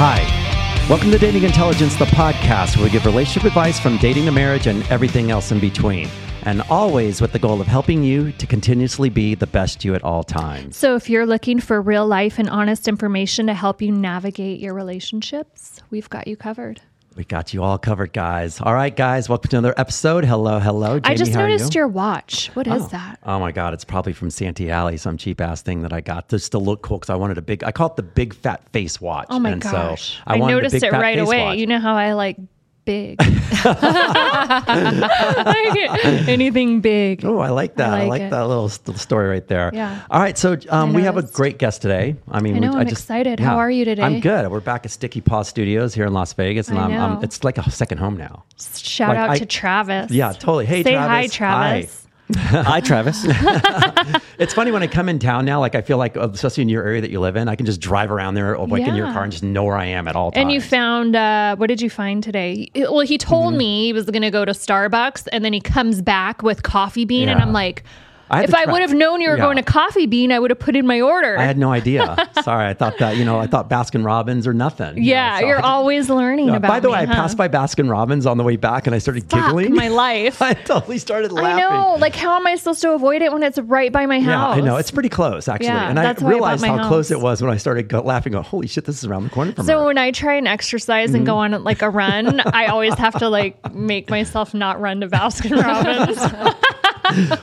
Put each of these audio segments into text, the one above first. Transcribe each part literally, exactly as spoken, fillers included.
Hi, welcome to Dating Intelligence, the podcast where we give relationship advice from dating to marriage and everything else in between, and always with the goal of helping you to continuously be the best you at all times. So if you're looking for real life and honest information to help you navigate your relationships, we've got you covered. We got you all covered, guys. All right, guys, welcome to another episode. Hello, hello, Jamie, I just noticed you? your watch. What oh. is that? Oh my God, it's probably from Santee Alley, some cheap ass thing that I got just to look cool because I wanted a big, I call it the big fat face watch. Oh my and gosh. So I, I noticed it right away. Watch. You know how I like big. Anything big. Oh, I like that. I like, I like that little st- story right there. Yeah. All right. So um, we have a great guest today. I mean, I know, we, I'm I just, excited. Yeah, how are you today? I'm good. We're back at Sticky Paw Studios here in Las Vegas, and I I'm, know. I'm, it's like a second home now. Shout like, out I, to Travis. Yeah, totally. Hey, Say Travis. Say hi, Travis. Hi. Hi, Travis. It's funny when I come in town now, like I feel like, especially in your area that you live in, I can just drive around there or like yeah. in your car and just know where I am at all times. And you found, uh, what did you find today? Well, he told mm-hmm. me he was going to go to Starbucks and then he comes back with Coffee Bean yeah. and I'm like, I if I would have known you were yeah. going to Coffee Bean, I would have put in my order. I had no idea. Sorry. I thought that, you know, I thought Baskin Robbins or nothing. Yeah. You know, so you're I, always learning yeah, about By the me, way, huh? I passed by Baskin Robbins on the way back and I started Fuck giggling. my life. I totally started laughing. I know. Like, how am I supposed to avoid it when it's right by my house? Yeah, I know. It's pretty close, actually. Yeah, and I realized I how house. close it was when I started go- laughing. Go, holy shit, this is around the corner from me. So her. when I try and exercise mm-hmm. and go on like a run, I always have to like make myself not run to Baskin Robbins.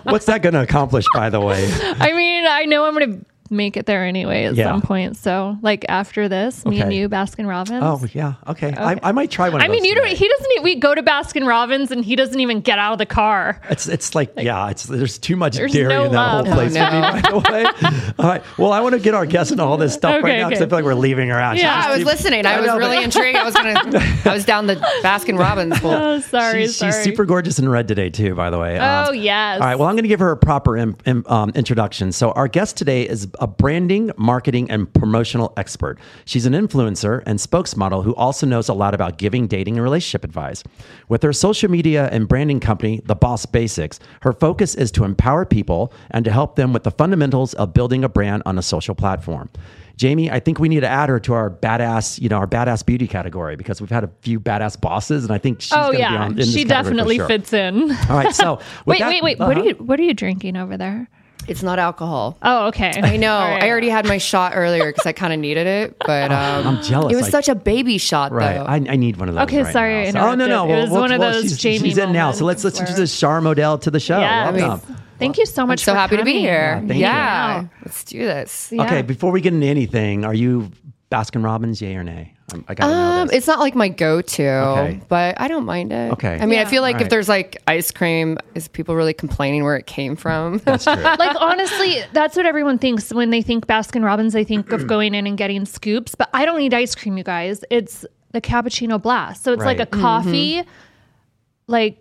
What's that going to accomplish, by the way? I mean, I know I'm going to make it there anyway at yeah. some point. So, like after this, me okay. and you, Baskin Robbins. Oh yeah, okay. okay. I, I might try one. I of mean, those you today. don't. He doesn't. We go to Baskin Robbins, and he doesn't even get out of the car. It's it's like, like yeah. It's there's too much there's dairy no in that love. whole place. Oh, no. for me, by the way. All right. Well, I want to get our guests into all this stuff okay, right now because okay. I feel like we're leaving her out. Yeah, I was deep. listening. I, I was know, really intrigued. I was gonna. I was down the Baskin Robbins bowl. Oh, sorry, she's, sorry. She's super gorgeous in red today too. By the way. Oh um, yes. All right. Well, I'm gonna give her a proper im- im- um, introduction. So our guest today is a branding, marketing, and promotional expert. She's an influencer and spokesmodel who also knows a lot about giving dating and relationship advice. With her social media and branding company, The Boss Basics, her focus is to empower people and to help them with the fundamentals of building a brand on a social platform. Jamie, I think we need to add her to our badass, you know, our badass beauty category because we've had a few badass bosses, and I think she's oh, going to yeah. be on in this category for sure. She definitely fits in. All right, so wait, that, wait, wait, uh-huh. what are you what are you drinking over there? It's not alcohol. Oh, okay. I know. Right. I already had my shot earlier because I kind of needed it, but um, I'm jealous. It was I, such a baby shot, right. though. I, I need one of those. Okay, right sorry. Now, so. Oh no, no. It well, was well, one well, of those. She's, Jamie she's in now, so let's let's introduce Shara Modell to the show. Yeah, welcome. Thank you so much. I'm so for happy coming. to be here. Yeah, thank yeah. you. Let's do this. Yeah. Okay, before we get into anything, are you Baskin Robbins, yay or nay? I gotta know um, this. It's not like my go-to, okay. but I don't mind it. Okay. I mean, yeah. I feel like right. if there's like ice cream, is people really complaining where it came from? That's true. Like, honestly, that's what everyone thinks when they think Baskin Robbins. They think of going in and getting scoops, but I don't need ice cream, you guys. It's the cappuccino blast. So it's right. like a coffee, mm-hmm. like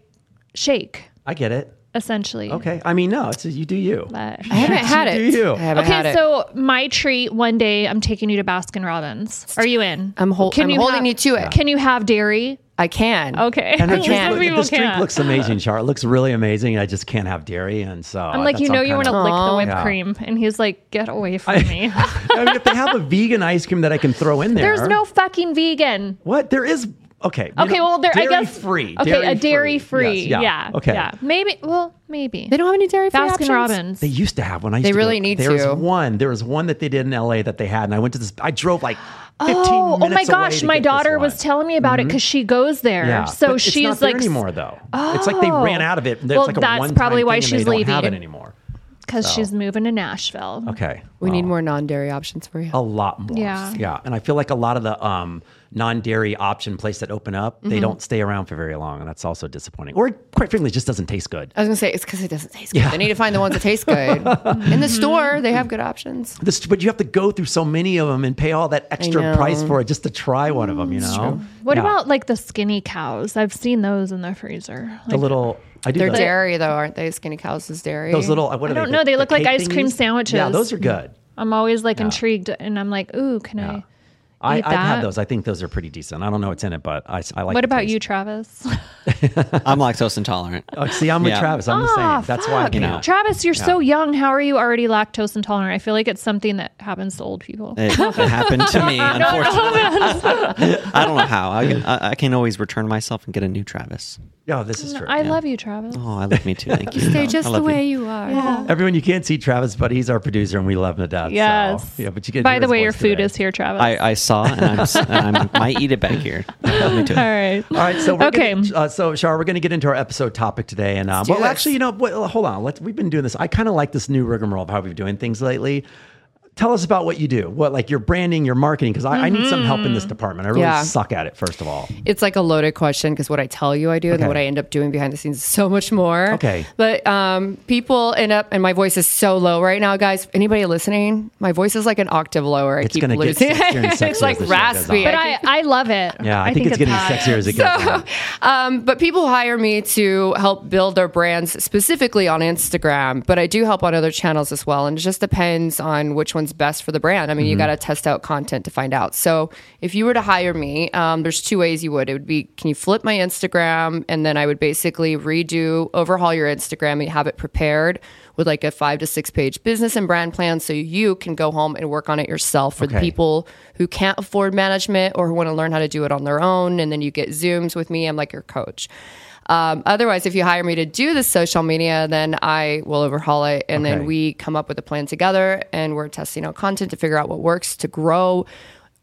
shake. I get it. Essentially. Okay. I mean, no, it's a, you do you. But I haven't had it. You do you. I haven't okay, had it. So my treat one day, I'm taking you to Baskin Robbins. Are you in? I'm, hol- can I'm you holding have, you to it. Can you have dairy? I can. Okay. And the drink looks amazing, Char. It looks really amazing. I just can't have dairy. And so I'm like, you know, you want to lick the whipped yeah. cream. And he's like, get away from I, me. I mean, if they have a vegan ice cream that I can throw in there. There's no fucking vegan. What? There is. Okay. Okay. Know, well, there. I guess free. Okay, dairy a dairy free. free. Yes, yeah, yeah. Okay. Yeah. Maybe. Well, maybe they don't have any dairy free options. Baskin Robbins. They used to have one. I used they to really go, need there to. There was one. There was one that they did in L A that they had, and I went to this. I drove like. Oh, oh my gosh. My daughter was telling me about mm-hmm. it because she goes there. Yeah. So she's it's not there like anymore though. Oh. It's like they ran out of it. It's well, like a that's probably why she's leaving. They don't have it anymore. because so. she's moving to Nashville. Okay. We well, need more non-dairy options for you. A lot more. Yeah. Yeah. And I feel like a lot of the um, non-dairy option places that open up, mm-hmm. they don't stay around for very long. And that's also disappointing. Or quite frankly, it just doesn't taste good. I was going to say, it's because it doesn't taste good. Yeah. They need to find the ones that taste good. In the store, they have good options. This, but you have to go through so many of them and pay all that extra price for it just to try one of them, you know? What yeah. about like the Skinny Cows? I've seen those in the freezer. Like, the little... I do They're those. dairy though, aren't they? Skinny Cows is dairy. Those little, what are I don't they, know. The, they look the like ice cream thingies? sandwiches. Yeah, those are good. I'm always like yeah. intrigued, and I'm like, ooh, can yeah. I? I eat I've that? had those. I think those are pretty decent. I don't know what's in it, but I, I like. What about taste. you, Travis? I'm lactose intolerant. Oh, see, I'm yeah. with Travis. I'm oh, the same. That's fuck. why you know. Travis, you're yeah. so young. How are you already lactose intolerant? I feel like it's something that happens to old people. It, it happened to me, unfortunately. I don't know how. I can, I can always return myself and get a new Travis. Yeah, oh, this is no, true. I yeah. love you, Travis. Oh, I love me too. Thank you. Stay just the way you, you are. Yeah. Everyone, you can't see Travis, but he's our producer, and we love him to death. Yes. So. Yeah, but you By the way, your food today. is here, Travis. I, I saw, and I'm, and I might eat it back here. Love me too. All right. All right. So we're okay. Gonna, uh, so Shara, we're going to get into our episode topic today, and um, well, this. actually, you know, wait, hold on. Let's. We've been doing this. I kind of like this new rigmarole of how we've been doing things lately. Tell us about what you do, what like your branding, your marketing, because I, mm-hmm. I need some help in this department. I really yeah. suck at it, first of all. It's like a loaded question because what I tell you I do okay. and what I end up doing behind the scenes is so much more. Okay. But um, people end up, and my voice is so low right now, guys. Anybody listening? My voice is like an octave lower. I it's keep gonna losing it. It's like raspy. But I, I love it. Yeah, I, I think, think it's, it's getting sexier as it goes on. Um, but people hire me to help build their brands specifically on Instagram, but I do help on other channels as well. And it just depends on which one best for the brand. I mean, mm-hmm. you got to test out content to find out. So if you were to hire me, um, there's two ways you would. It would be, can you flip my Instagram? And then I would basically redo, overhaul your Instagram and have it prepared with like a five to six page business and brand plan so you can go home and work on it yourself for okay. the people who can't afford management or who want to learn how to do it on their own. And then you get Zooms with me. I'm like your coach. Um, otherwise, if you hire me to do the social media, then I will overhaul it. And okay. then we come up with a plan together and we're testing out content to figure out what works to grow.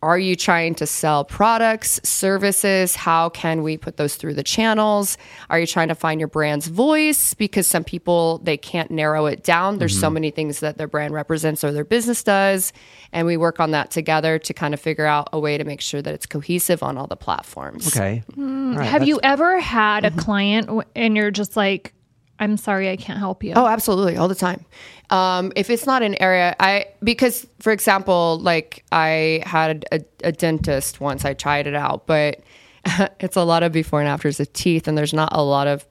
Are you trying to sell products, services? How can we put those through the channels? Are you trying to find your brand's voice? Because some people, they can't narrow it down. There's mm-hmm. so many things that their brand represents or their business does. And we work on that together to kind of figure out a way to make sure that it's cohesive on all the platforms. Okay. Mm, right, have you ever had mm-hmm. a client and you're just like, I'm sorry, I can't help you? Oh, absolutely. All the time. Um, if it's not an area, I because, for example, like I had a, a dentist once. I tried it out, but it's a lot of before and afters of teeth, and there's not a lot of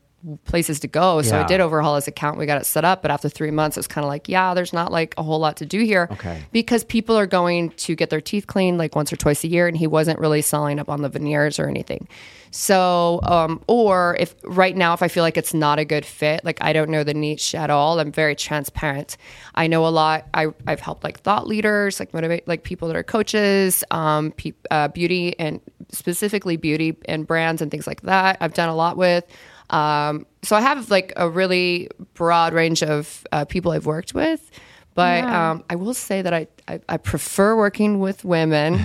places to go. So yeah. I did overhaul his account. We got it set up. But after three months, it was kind of like, yeah, there's not like a whole lot to do here okay. because people are going to get their teeth cleaned like once or twice a year. And he wasn't really selling up on the veneers or anything. So, um, or if right now, if I feel like it's not a good fit, like I don't know the niche at all. I'm very transparent. I know a lot. I, I've helped like thought leaders, like motivate, like people that are coaches, um, pe- uh, beauty and specifically beauty and brands and things like that. I've done a lot with, Um, so I have like a really broad range of uh, people I've worked with, but yeah. um, I will say that I, I, I prefer working with women.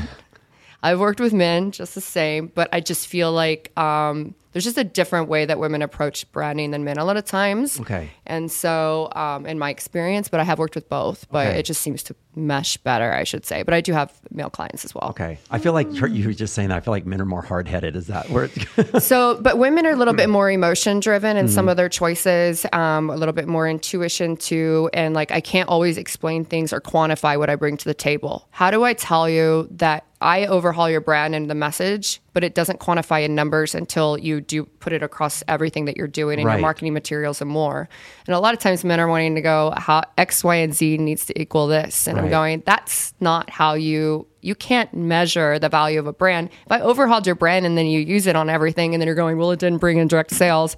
I've worked with men just the same, but I just feel like um, there's just a different way that women approach branding than men a lot of times. Okay. And so um, in my experience, but I have worked with both, but okay. it just seems to mesh better, I should say. But I do have male clients as well. Okay. I feel like you were just saying that. I feel like men are more hard-headed. Is that where it... So, but women are a little bit more emotion-driven in mm-hmm. some of their choices, um, a little bit more intuition too. And like, I can't always explain things or quantify what I bring to the table. How do I tell you that I overhaul your brand and the message, but it doesn't quantify in numbers until you do put it across everything that you're doing in right. your marketing materials and more. And a lot of times men are wanting to go, how X, Y, and Z needs to equal this. And right. I'm going, that's not how you, you can't measure the value of a brand. If I overhauled your brand and then you use it on everything and then you're going, well, it didn't bring in direct sales.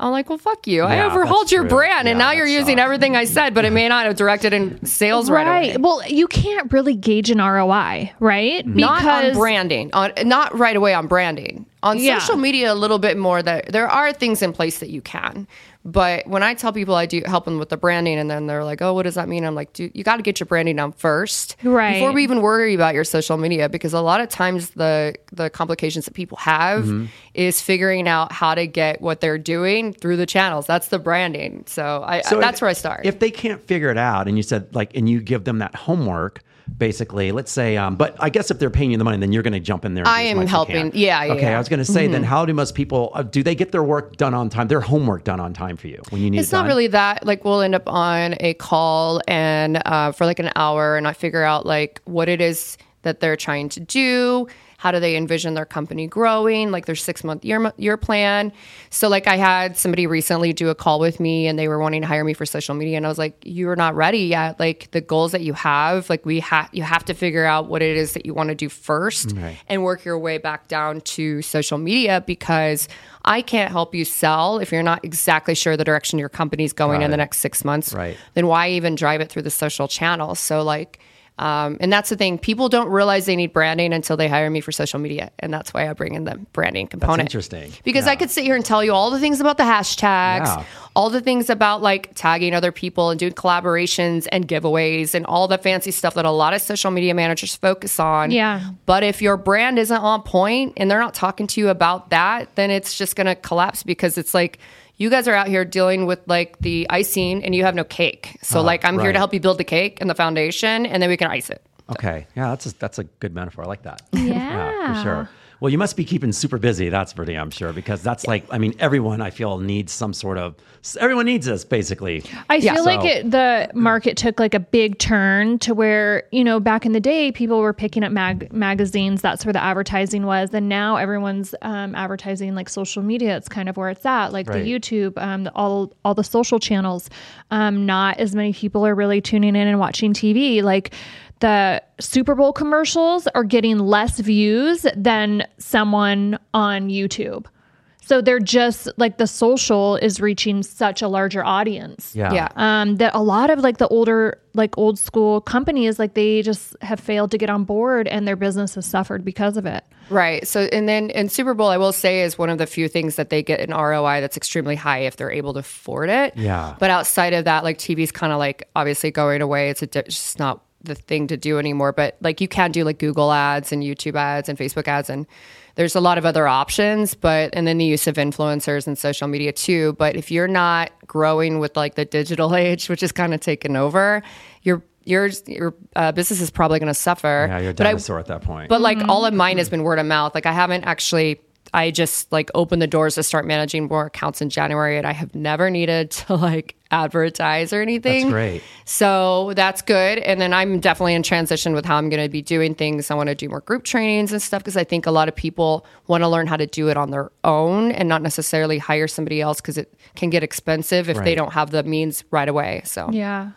I'm like, well, fuck you. Yeah, I overhauled your true. brand yeah, and now you're using awesome. everything I said, but it may not have directed in sales right, right away. Well, you can't really gauge an R O I, right? Mm-hmm. Not on branding. On, not right away on branding. on yeah. social media a little bit more, that there are things in place that you can. But when I tell people I do help them with the branding, and then they're like, oh, what does that mean? I'm like, dude, you got to get your branding down first, right? Before we even worry about your social media, because a lot of times the the complications that people have mm-hmm. is figuring out how to get what they're doing through the channels. That's the branding. So, I, so I, that's if, where I start. If they can't figure it out, and you said like, and you give them that homework, basically, let's say, um, but I guess if they're paying you the money, then you're going to jump in there. And I am helping. Yeah, yeah. Okay. Yeah. I was going to say, mm-hmm. then how do most people, uh, do they get their work done on time? Their homework done on time for you when you need it? It's not really that. Like, we'll end up on a call and uh, for like an hour, and I figure out like what it is that they're trying to do. How do they envision their company growing? Like their six month year year plan. So like I had somebody recently do a call with me, and they were wanting to hire me for social media, and I was like, "You're not ready yet. Like the goals that you have, like we have, you have to figure out what it is that you want to do first, okay. and work your way back down to social media, because I can't help you sell if you're not exactly sure the direction your company's going right. in the next six months. Right. Then why even drive it through the social channels? So like." Um, and that's the thing. People don't realize they need branding until they hire me for social media. And that's why I bring in the branding component. That's interesting. Because yeah. I could sit here and tell you all the things about the hashtags, yeah. all the things about like tagging other people and doing collaborations and giveaways and all the fancy stuff that a lot of social media managers focus on. Yeah. But if your brand isn't on point and they're not talking to you about that, then it's just going to collapse, because it's like, you guys are out here dealing with like the icing and you have no cake. So uh, like I'm right. here to help you build the cake and the foundation, and then we can ice it. So. Okay. Yeah, that's a, that's a good metaphor. I like that. Yeah. yeah, for sure. Well, you must be keeping super busy. That's pretty, I'm sure, because that's yeah. like, I mean, everyone I feel needs some sort of, everyone needs this basically. I yeah. feel so. like it, the market took like a big turn to where, you know, back in the day, people were picking up mag- magazines. That's where the advertising was. And now everyone's um, advertising like social media. It's kind of where it's at, like right. the YouTube, um, the, all, all the social channels. Um, not as many people are really tuning in and watching T V. Like, the Super Bowl commercials are getting less views than someone on YouTube. So they're just like the social is reaching such a larger audience. Yeah. yeah. Um, that a lot of like the older, like old school companies, like they just have failed to get on board, and their business has suffered because of it. Right. So, and then in Super Bowl, I will say, is one of the few things that they get an R O I that's extremely high if they're able to afford it. Yeah. But outside of that, like T V's kind of like obviously going away. It's, a, it's just not the thing to do anymore, but like you can do like Google ads and YouTube ads and Facebook ads, and there's a lot of other options, but and then the use of influencers and social media too. But if you're not growing with like the digital age, which is kind of taken over, your your your uh, business is probably going to suffer. Yeah, you're a dinosaur I, at that point. But like mm-hmm. all of mine has been word of mouth. Like I haven't actually. I just like opened the doors to start managing more accounts in January, and I have never needed to like advertise or anything. That's great. So that's good. And then I'm definitely in transition with how I'm going to be doing things. I want to do more group trainings and stuff, because I think a lot of people want to learn how to do it on their own and not necessarily hire somebody else, because it can get expensive if right. they don't have the means right away. So yeah.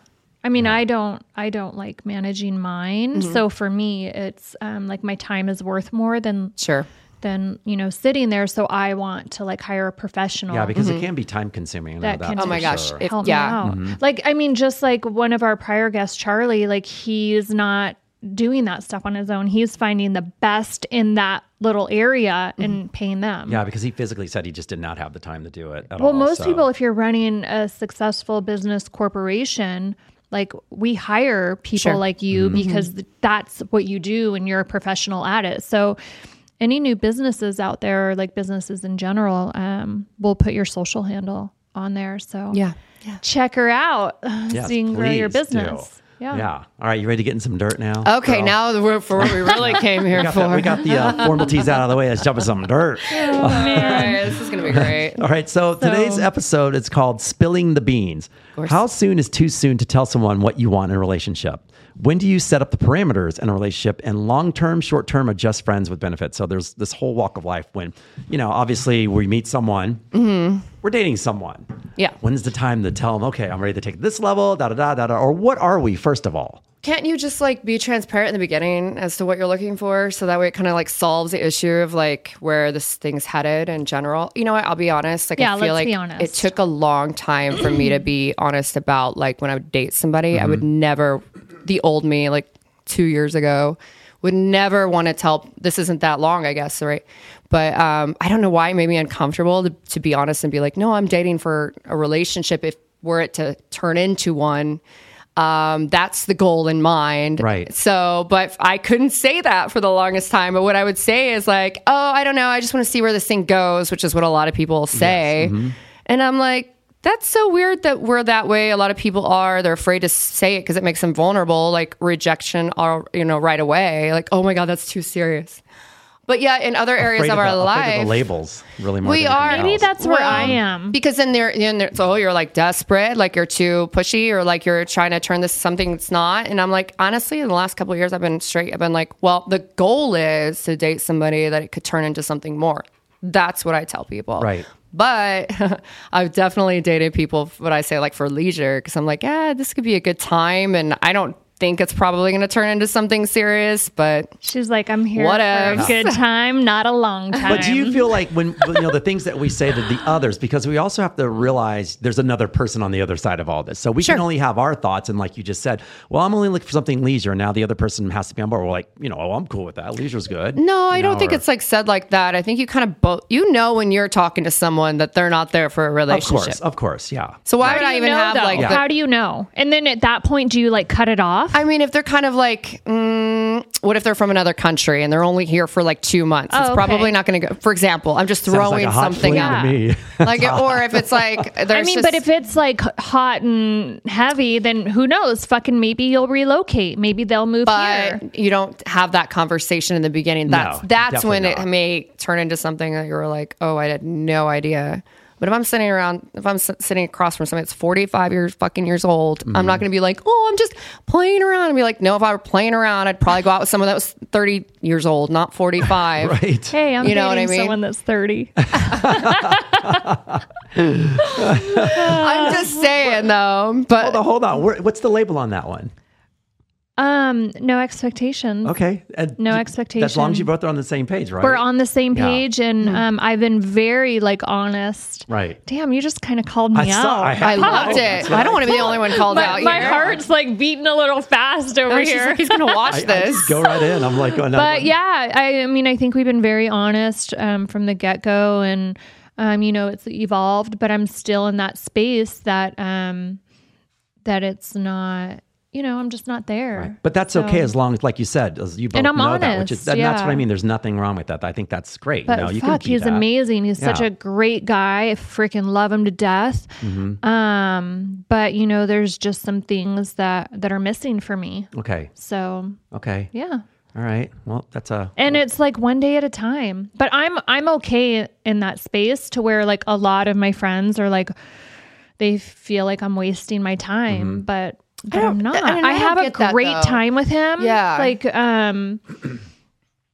I mean, yeah. I don't, I don't like managing mine. Mm-hmm. So for me, it's um, like my time is worth more than sure. than, you know, sitting there. So I want to like hire a professional. Yeah, because mm-hmm. it can be time consuming. That that can oh my gosh. Sure. It, help yeah. me out. Mm-hmm. Like, I mean, just like one of our prior guests, Charlie, like he's not doing that stuff on his own. He's finding the best in that little area mm-hmm. and paying them. Yeah, because he physically said he just did not have the time to do it at well, all. Well, most so. people, if you're running a successful business corporation, like we hire people sure. like you mm-hmm. because that's what you do and you're a professional at it. So any new businesses out there, like businesses in general, um, will put your social handle on there. So yeah, yeah. check her out yes, so you can grow your business. Do. Yeah. Yeah. All right. You ready to get in some dirt now? Okay. Girl? Now we're for what we really came here we for. The, we got the uh, formalities out of the way. Let's jump in some dirt. Oh, man. All right, this is going to be great. All right. So, so today's episode is called Spilling the Beans. How soon is too soon to tell someone what you want in a relationship? When do you set up the parameters in a relationship, and long-term, short-term, or just friends with benefits? So there's this whole walk of life when, you know, obviously we meet someone, mm-hmm. we're dating someone. Yeah. When's the time to tell them, okay, I'm ready to take this level, da-da-da-da-da, or what are we, first of all? Can't you just like be transparent in the beginning as to what you're looking for? So that way it kind of like solves the issue of like where this thing's headed in general. You know what? I'll be honest. Like yeah, I feel like it took a long time for me to be honest about like when I would date somebody, mm-hmm. I would never, the old me like two years ago would never want to tell. This isn't that long, I guess, right? But um, I don't know why it made me uncomfortable to, to be honest and be like, no, I'm dating for a relationship. If were it to turn into one, um, that's the goal in mind. Right. So, but I couldn't say that for the longest time. But what I would say is like, oh, I don't know. I just want to see where this thing goes, which is what a lot of people say. Yes. Mm-hmm. And I'm like, that's so weird that we're that way. A lot of people are. They're afraid to say it because it makes them vulnerable, like rejection, or, you know, right away. Like, oh my God, that's too serious. But yeah, in other areas of, of our the, life, of the labels really more we are. Maybe that's where um, I am because then they're, in there, so you're like desperate, like you're too pushy, or like you're trying to turn this something that's not. And I'm like, honestly, in the last couple of years, I've been straight. I've been like, well, the goal is to date somebody that it could turn into something more. That's what I tell people. Right. But I've definitely dated people, what I say, like for leisure, because I'm like, yeah, this could be a good time. And I don't think it's probably going to turn into something serious, but she's like, I'm here for a good time, not a long time. But do you feel like when, you know, the things that we say to the others, because we also have to realize there's another person on the other side of all this. So we sure. can only have our thoughts. And like you just said, well, I'm only looking for something leisure. And now the other person has to be on board. We're like, you know, oh, I'm cool with that. Leisure's good. No, I you don't know, think or, it's like said like that. I think you kind of both, you know, when you're talking to someone that they're not there for a relationship. Of course. Of course. Yeah. So why would I even know, have though? like, yeah. the, how do you know? And then at that point, do you like cut it off? I mean, if they're kind of like, mm, what if they're from another country and they're only here for like two months? Oh, it's okay. Probably not going to go. For example, I'm just throwing like something out. Yeah. Like, it, or if it's like, there's I mean, just, but if it's like hot and heavy, then who knows? Fucking maybe you'll relocate. Maybe they'll move but here. But you don't have that conversation in the beginning. That's no, that's when not. It may turn into something that you're like, oh, I had no idea. But if I'm sitting around, if I'm sitting across from somebody that's forty-five years fucking years old, mm-hmm. I'm not going to be like, oh, I'm just playing around. I'd be like, no, if I were playing around, I'd probably go out with someone that was thirty years old, not forty-five. Right. Hey, I'm you know dating I mean? someone that's thirty. I'm just saying though. But hold on, hold on. We're, what's the label on that one? Um, no expectations. Okay. Uh, no expectations. As long as you both are on the same page, right? We're on the same page. Yeah. And, mm-hmm. um, I've been very like honest. Right. Damn, you just kind of called me I out. Saw, I, I loved it. I don't want to be the only one called my, out. Here. My heart's like beating a little fast over no, here. Like, he's going to watch I, this. I just go right in. I'm like, oh, no, but no. yeah, I, I mean, I think we've been very honest, um, from the get go and, um, you know, it's evolved, but I'm still in that space that, um, that it's not, you know, I'm just not there. Right. But that's so. okay as long as, like you said, as you both and I'm know honest, that. Which is, and yeah. that's what I mean. There's nothing wrong with that. I think that's great. But no, fuck, you can he's that. amazing. He's yeah. such a great guy. I freaking love him to death. Mm-hmm. Um, but, you know, there's just some things that, that are missing for me. Okay. So. Okay. Yeah. All right. Well, that's a. And well. It's like one day at a time. But I'm I'm okay in that space to where, like, a lot of my friends are like, they feel like I'm wasting my time. Mm-hmm. But. But I I'm not. I, I have a great that, time with him. Yeah. Like, um,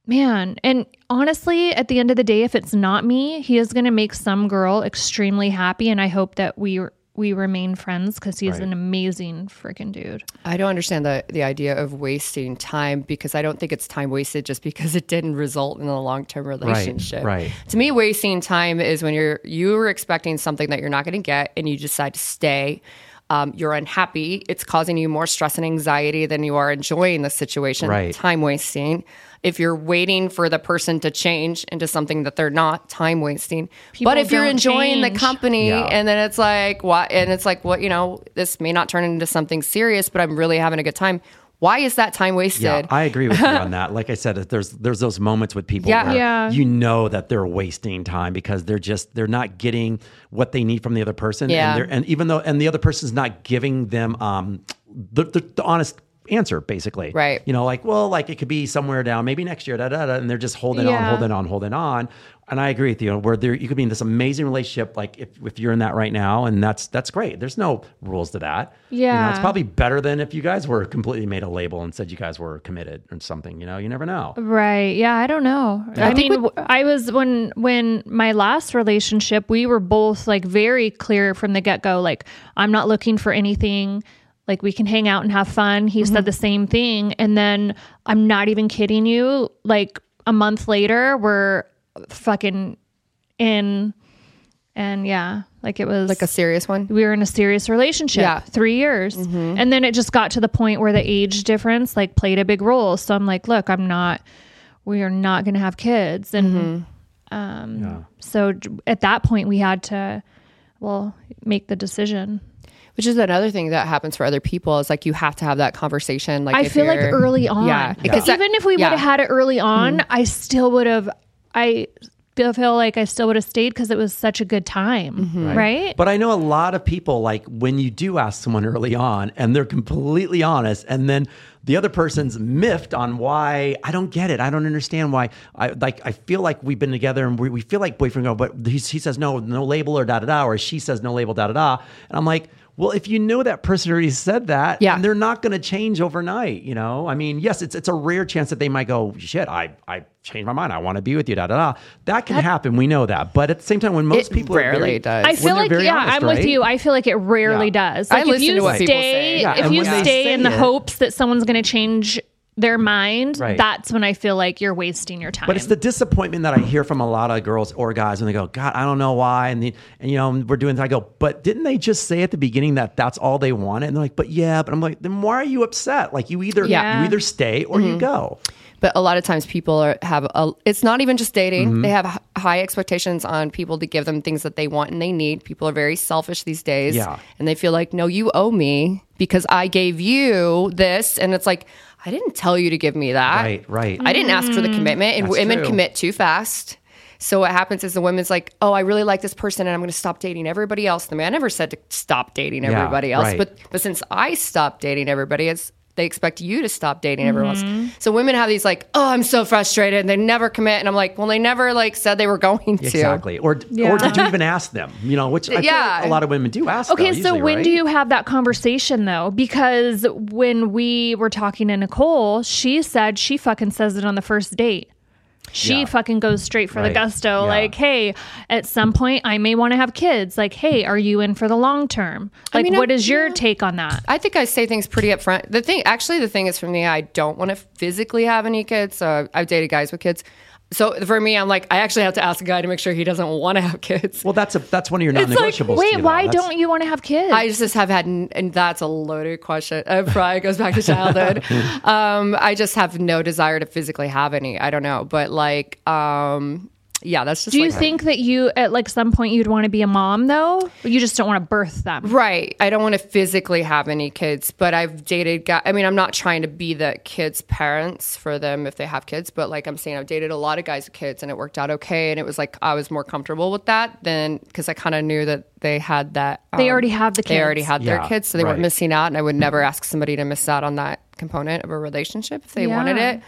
man. And honestly, at the end of the day, if it's not me, he is going to make some girl extremely happy. And I hope that we we remain friends because he's right. an amazing freaking dude. I don't understand the, the idea of wasting time because I don't think it's time wasted just because it didn't result in a long-term relationship. Right, right. To me, wasting time is when you're you're expecting something that you're not going to get and you decide to stay. Um, you're unhappy. It's causing you more stress and anxiety than you are enjoying the situation. Right. Time wasting. If you're waiting for the person to change into something that they're not, time wasting. People but if you're enjoying change. the company, yeah. and then it's like, what? And it's like, what? You know, this may not turn into something serious, but I'm really having a good time. Why is that time wasted? Yeah, I agree with you on that. Like I said, there's there's those moments with people yeah, where yeah. you know that they're wasting time because they're just they're not getting what they need from the other person, yeah. and, and even though and the other person's not giving them um the, the, the honest answer, basically, right? You know, like well, like it could be somewhere down, maybe next year, da da da, and they're just holding yeah. on, holding on, holding on. And I agree with you. Where there, you could be in this amazing relationship, like if, if you're in that right now, and that's that's great. There's no rules to that. Yeah, you know, it's probably better than if you guys were completely made a label and said you guys were committed or something. You know, you never know. Right? Yeah, I don't know. Yeah. I, I mean, we, I was when when my last relationship, we were both like very clear from the get go. Like, I'm not looking for anything. Like, we can hang out and have fun. He mm-hmm. said the same thing, and then I'm not even kidding you. Like a month later, we're fucking in, and yeah, Like it was like a serious one. We were in a serious relationship. Yeah. Three years. Mm-hmm. And then it just got to the point where the age difference like played a big role. So I'm like, look, I'm not, we are not going to have kids. And, mm-hmm. um, yeah. so at that point we had to, well, make the decision. Which is another thing that happens for other people is like you have to have that conversation. Like I feel like early on, yeah, yeah. because even that, if we yeah. would have had it early on, mm-hmm. I still would have, I feel, feel like I still would have stayed because it was such a good time. Mm-hmm. Right. right. But I know a lot of people, like when you do ask someone early on and they're completely honest and then the other person's miffed on why I don't get it. I don't understand why I like, I feel like we've been together and we, we feel like boyfriend girl, but he, he says no, no label or da da da, or she says no label, da da da. And I'm like, well, if you know that person already said that, yeah. they're not going to change overnight, you know? I mean, yes, it's it's a rare chance that they might go, shit, I I changed my mind. I want to be with you, da-da-da. That can that, happen. We know that. But at the same time, when most it people rarely are very, does. I feel like, yeah, honest, I'm right? with you. I feel like it rarely yeah. does. Like I if listen you to what stay, people say. Yeah, if you stay in the it, hopes that someone's going to change their mind, right. that's when I feel like you're wasting your time. But it's the disappointment that I hear from a lot of girls or guys when they go, God, I don't know why. And, the, and you know, we're doing that. I go, but didn't they just say at the beginning that that's all they wanted? And they're like, but yeah, but I'm like, then why are you upset? Like you either, yeah. you either stay or mm-hmm. you go. But a lot of times people are, have, a, it's not even just dating. Mm-hmm. They have high expectations on people to give them things that they want and they need. People are very selfish these days. Yeah. And they feel like, no, you owe me because I gave you this. And it's like, I didn't tell you to give me that. Right, right. I didn't ask for the commitment. And That's women true. commit too fast. So what happens is the women's like, oh, I really like this person and I'm going to stop dating everybody else. The man never said to stop dating everybody yeah, else. Right. But but since I stopped dating everybody, it's they expect you to stop dating everyone mm-hmm. else. So women have these like, oh, I'm so frustrated. And they never commit. And I'm like, well, they never like said they were going to. Exactly. Or yeah. or did you even ask them? You know, which I yeah. feel like a lot of women do ask Okay, though, usually, so when right? do you have that conversation though? Because when we were talking to Nicole, she said she fucking says it on the first date. She yeah. fucking goes straight for right. the gusto. Yeah. Like, hey, at some point I may want to have kids. Like, hey, are you in for the long term? Like, I mean, what I, is your yeah. take on that? I think I say things pretty upfront. The thing, actually, the thing is for me, I don't want to physically have any kids. So I've dated guys with kids. So for me, I'm like, I actually have to ask a guy to make sure he doesn't want to have kids. Well, that's a that's one of your non-negotiables. Like, wait, you why that's... don't you want to have kids? I just have had, and that's a loaded question. It probably goes back to childhood. um, I just have no desire to physically have any. I don't know, but like, um, yeah, that's just. Do like you think that you at like some point you'd want to be a mom though? You just don't want to birth them, right? I don't want to physically have any kids, but I've dated guys. I mean, I'm not trying to be the kids' parents for them if they have kids, but like I'm saying, I've dated a lot of guys with kids, and it worked out okay. And it was like I was more comfortable with that than because I kind of knew that they had that. Um, they already have the kids. They already had yeah, their kids, so they right. weren't missing out. And I would never ask somebody to miss out on that component of a relationship if they yeah. wanted it.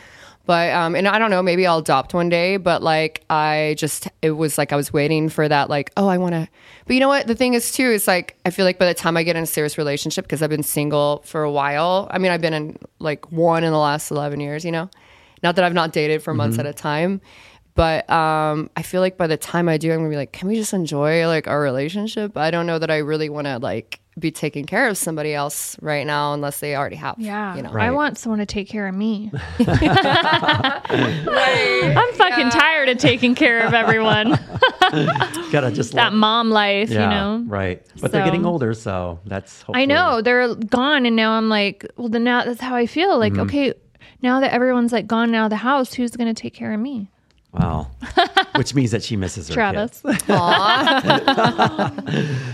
But, um, and I don't know, maybe I'll adopt one day, but like, I just, it was like, I was waiting for that, like, oh, I want to, but you know what? The thing is too, is like, I feel like by the time I get in a serious relationship, cause I've been single for a while. I mean, I've been in like one in the last eleven years, you know, not that I've not dated for months mm-hmm. at a time, but, um, I feel like by the time I do, I'm gonna be like, can we just enjoy like our relationship? I don't know that I really want to like be taking care of somebody else right now unless they already have. Yeah. You know? Right. I want someone to take care of me. like, I'm fucking yeah. tired of taking care of everyone. Gotta just that love. mom life, yeah, you know? Right. But so, they're getting older, so that's hopefully. I know. They're gone and now I'm like, well then now that's how I feel. Like, mm-hmm. okay, now that everyone's like gone out of the house, who's gonna take care of me? Wow. Which means that she misses her Travis. kids. Aww.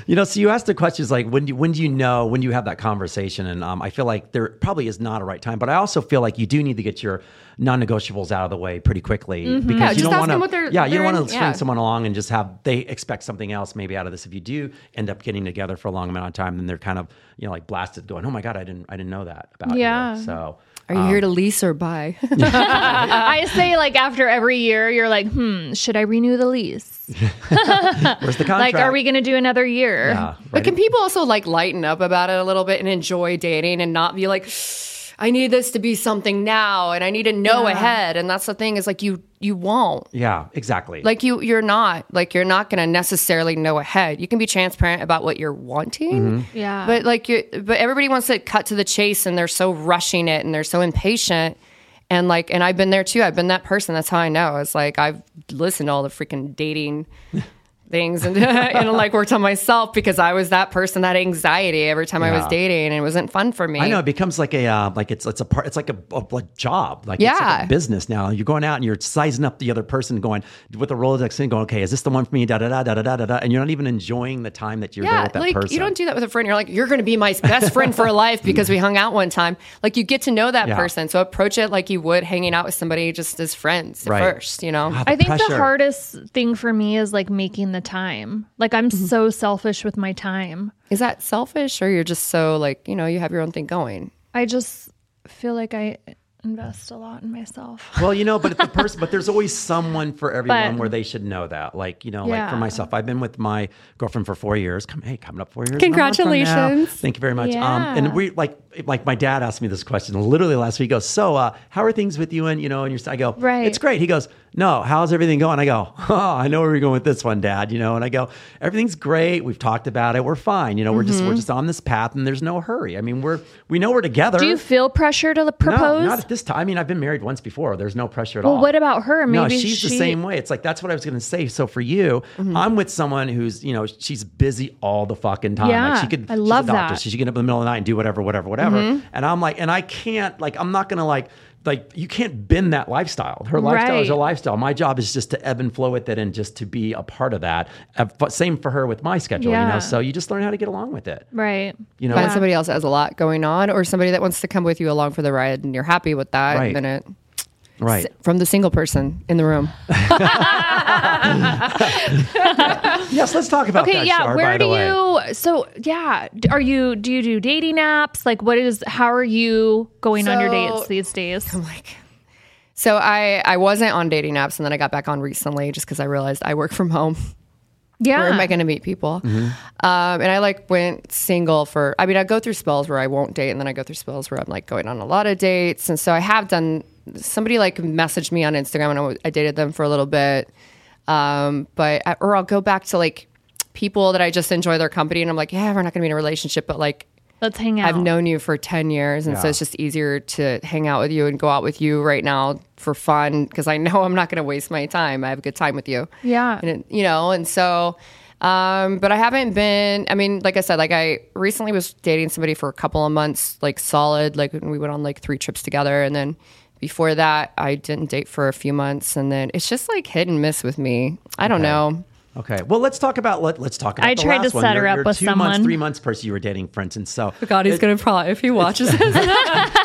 You know, so you asked the questions like, when do, when do you know, when do you have that conversation? And um, I feel like there probably is not a right time, but I also feel like you do need to get your non-negotiables out of the way pretty quickly. Mm-hmm. Because yeah, you don't want to, yeah, you don't want to string yeah. someone along and just have, they expect something else maybe out of this. If you do end up getting together for a long amount of time, then they're kind of, you know, like blasted going, oh my God, I didn't, I didn't know that about yeah. you. So. Are you um, here to lease or buy? I say like after every year, you're like, hmm, should I renew the lease? Where's the contract? Like, are we going to do another year? Yeah, right. But can people also like lighten up about it a little bit and enjoy dating and not be like, I need this to be something now and I need to know yeah. ahead. And that's the thing is like you you won't. Yeah, exactly. Like you, you're not like you're not going to necessarily know ahead. You can be transparent about what you're wanting. Mm-hmm. Yeah. But like you, but everybody wants to cut to the chase and they're so rushing it and they're so impatient. And like, and I've been there too. I've been that person. That's how I know. It's like I've listened to all the freaking dating things and, and like worked on myself, because I was that person, that anxiety every time yeah. I was dating, and it wasn't fun for me. I know, it becomes like a uh, like it's it's a part it's like a, a like job like yeah. it's like a business now. You're going out and you're sizing up the other person, going with a Rolodex and going, okay, is this the one for me? Da da da da da da da, and you're not even enjoying the time that you're yeah, there with that like, person. You don't do that with a friend. You're like, you're going to be my best friend for life because we hung out one time. Like you get to know that yeah. person, so approach it like you would hanging out with somebody just as friends right. at first. You know, oh, I think pressure. The hardest thing for me is like making the The time. Like I'm mm-hmm. so selfish with my time. Is that selfish, or you're just so like, you know, you have your own thing going? I just feel like I invest a lot in myself. Well, you know, but the person, but there's always someone for everyone but, where they should know that. Like, you know, yeah. like for myself, I've been with my girlfriend for four years. Come, hey, coming up four years. Congratulations! Thank you very much. Yeah. Um, and we like, like my dad asked me this question literally last week. He goes, "So, uh, how are things with you?" And you know, and you're, I go, right. "It's great." He goes, "No, how's everything going?" I go, "Oh, I know where we're going with this one, Dad." You know, and I go, "Everything's great. We've talked about it. We're fine. You know, we're mm-hmm. just we're just on this path, and there's no hurry. I mean, we're we know we're together." Do you feel pressure to propose? No, not at this time. I mean, I've been married once before. There's no pressure at well, all. Well, what about her? Maybe no, she's she... the same way. It's like that's what I was going to say. So for you, mm-hmm. I'm with someone who's, you know, she's busy all the fucking time. Yeah, like she could. I love she's a doctor. That. She could get up in the middle of the night and do whatever, whatever, whatever. Mm-hmm. And I'm like, and I can't like, I'm not going to like. Like you can't bend that lifestyle. Her lifestyle right. is her lifestyle. My job is just to ebb and flow with it and just to be a part of that. Same for her with my schedule, yeah. you know? So you just learn how to get along with it. Right. You know, find yeah. somebody else that has a lot going on, or somebody that wants to come with you along for the ride and you're happy with that. Right. And then it, right. S- from the single person in the room. Yes, let's talk about okay, that. Yeah, Shar, where by do the you? So, yeah, are you? Do you do dating apps? Like, what is? How are you going so, on your dates these days? I'm like, so I I wasn't on dating apps, and then I got back on recently just because I realized I work from home. Yeah, where am I going to meet people? Mm-hmm. Um, and I like went single for. I mean, I go through spells where I won't date, and then I go through spells where I'm like going on a lot of dates, and so I have done. Somebody like messaged me on Instagram and I, I dated them for a little bit. Um, but, I, or I'll go back to like people that I just enjoy their company and I'm like, yeah, we're not gonna be in a relationship, but like, let's hang out. I've known you for ten years. And yeah. so it's just easier to hang out with you and go out with you right now for fun. Cause I know I'm not going to waste my time. I have a good time with you. Yeah. And it, you know, and so, um, but I haven't been, I mean, like I said, like I recently was dating somebody for a couple of months, like solid, like we went on like three trips together. And then before that, I didn't date for a few months, and then it's just like hit and miss with me. I don't okay. know. Okay. Well, let's talk about let, let's talk about I the tried last to set one. Her up you're with two someone. Months, three months person you were dating, for instance. So God, he's it, gonna probably if he watches this.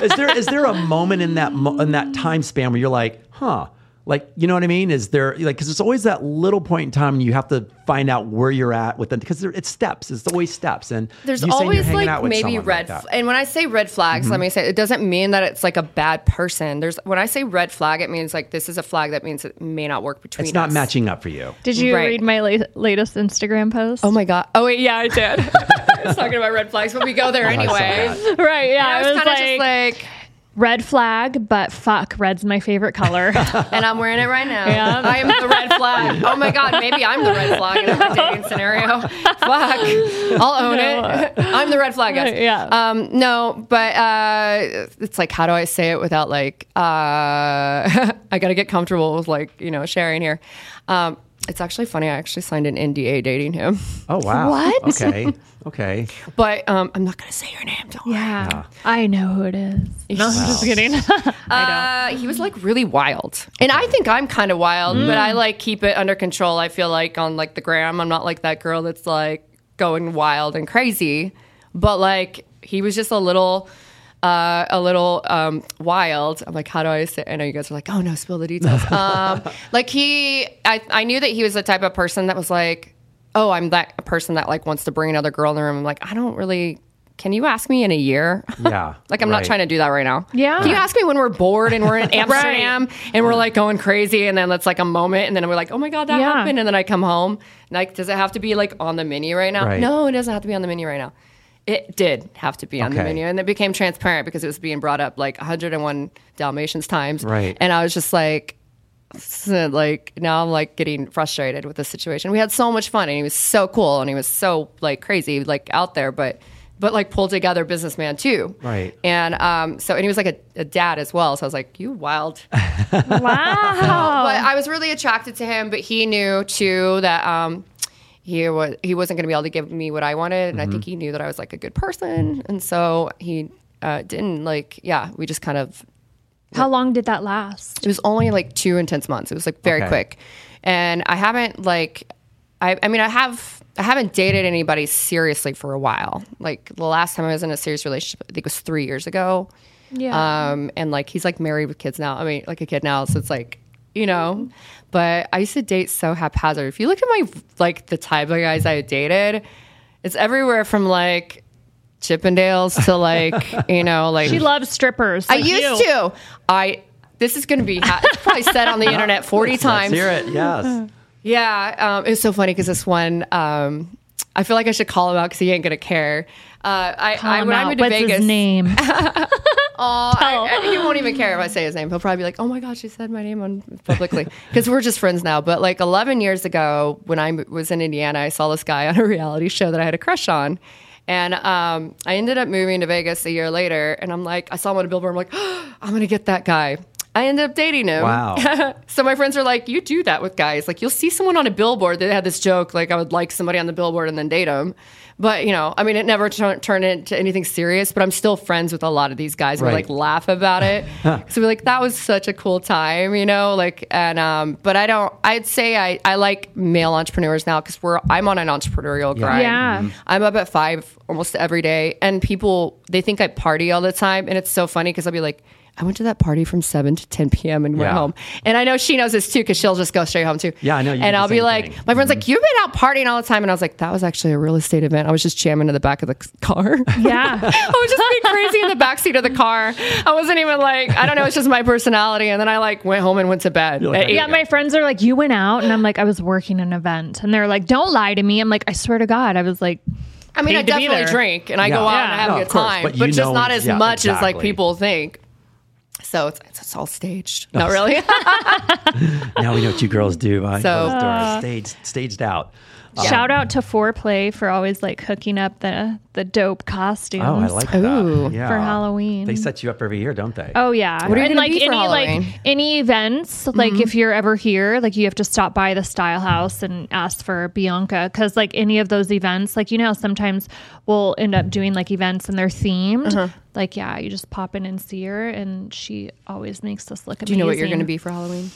is there is there a moment in that mo- in that time span where you're like, huh? Like, you know what I mean? Is there like, because there's always that little point in time you have to find out where you're at with them, because it's steps. It's always steps, and there's always like maybe red. Like f- and when I say red flags, mm-hmm. let me say it doesn't mean that it's like a bad person. There's when I say red flag, it means like this is a flag that means it may not work between. It's not us. Matching up for you. Did you right. read my la- latest Instagram post? Oh my God! Oh wait, yeah, I did. I was talking about red flags, but we go there oh, anyway, right? Yeah, I was, was kind of like, just like. Red flag, but fuck, red's my favorite color. And I'm wearing it right now. Yeah. I am the red flag. Oh my God, maybe I'm the red flag in a dating scenario. Fuck, I'll own no. it. I'm the red flag, guys. Yeah. Um, no, but uh, it's like, how do I say it without like, uh, I gotta get comfortable with like, you know, sharing here. Um, It's actually funny. I actually signed an N D A dating him. Oh, wow. What? Okay. Okay. But um, I'm not going to say your name. Don't yeah. worry. I know who it is. No, I'm wow. just kidding. uh, he was like really wild. And I think I'm kind of wild, mm. but I like keep it under control. I feel like on like the gram, I'm not like that girl that's like going wild and crazy. But like he was just a little... Uh, a little um, wild. I'm like, how do I say? I know you guys are like, oh no, spill the details. um, like he, I, I knew that he was the type of person that was like, oh, I'm that person that like wants to bring another girl in the room. I'm like, I don't really. Can you ask me in a year? Yeah. Like, I'm right. not trying to do that right now. Yeah. Can you ask me when we're bored and we're in Amsterdam right. and we're like going crazy and then that's like a moment and then we're like, oh my God, that yeah. happened. And then I come home. Like, does it have to be like on the menu right now? Right. No, it doesn't have to be on the menu right now. It did have to be on okay. the menu, and it became transparent because it was being brought up like one hundred one Dalmatians times. Right. And I was just like, like now I'm like getting frustrated with this situation. We had so much fun, and he was so cool, and he was so like crazy, like out there, but but like pulled together businessman too. Right. And um, so and he was like a, a dad as well. So I was like, you wild. Wow. So, but I was really attracted to him, but he knew too that um. he was he wasn't going to be able to give me what I wanted, and mm-hmm. I think he knew that I was like a good person, and so he uh, didn't like. Yeah, we just kind of. How like, long did that last? It was only like two intense months. It was like very okay. quick, and I haven't like, I I mean I have. I haven't dated anybody seriously for a while. Like the last time I was in a serious relationship, I think it was three years ago. Yeah. Um, and like, he's like married with kids now. I mean, like a kid now. So it's like, you know, but I used to date so haphazard. If you look at my, like the type of guys I dated, it's everywhere from like Chippendales to like, you know, like. She loves strippers. Like I used you. to. I, this is going to be ha- it's probably said on the internet forty Let's times. Hear it. Yes. Yeah, um, it was so funny because this one, um, I feel like I should call him out because he ain't gonna care. Uh, I, call I him when out. I moved to What's Vegas, his name? oh, I, I, he won't even care if I say his name. He'll probably be like, "Oh my God, she said my name on publicly," because we're just friends now. But like eleven years ago, when I was in Indiana, I saw this guy on a reality show that I had a crush on, and um, I ended up moving to Vegas a year later. And I'm like, I saw him on a billboard. I'm like, oh, I'm gonna get that guy. I ended up dating him. Wow. So my friends are like, you do that with guys. Like, you'll see someone on a billboard. They had this joke, like, I would like somebody on the billboard and then date them. But, you know, I mean, it never t- turned into anything serious, but I'm still friends with a lot of these guys. Right. We, like, laugh about it. So we're like, that was such a cool time, you know? Like, and, um, but I don't, I'd say I, I like male entrepreneurs now because we're, I'm on an entrepreneurial grind. Yeah. Mm-hmm. I'm up at five almost every day, and people, they think I party all the time. And it's so funny because I'll be like, I went to that party from seven to ten p.m. and yeah. went home. And I know she knows this too because she'll just go straight home too. Yeah, I know. You and I'll be like, thing. my friend's mm-hmm. like, you've been out partying all the time. And I was like, that was actually a real estate event. I was just jamming in the back of the car. Yeah. I was just being crazy in the backseat of the car. I wasn't even like, I don't know. It's just my personality. And then I like went home and went to bed. Like, yeah, my friends are like, you went out? And I'm like, I was working an event. And they're like, don't lie to me. I'm like, I swear to God. I was like... I mean, I definitely drink and I yeah. go out yeah. and I have no, a good course, time. But, but just know, not as yeah, much exactly. as like people think. So it's, it's all staged. Not really. Now we know what you girls do. Right? So uh, staged, staged out. Um, shout out to Foreplay for always like hooking up the, the dope costumes. Oh, I like that. Ooh, yeah. For Halloween. They set you up every year, don't they? Oh yeah. What yeah. Are you and, like, be for any, like any events, like mm-hmm. if you're ever here, like you have to stop by the Style House and ask for Bianca. Cause like any of those events, like, you know, sometimes we'll end up doing like events and they're themed. Uh-huh. Like, yeah, you just pop in and see her and she always makes us look amazing. Do you know what you're going to be for Halloween?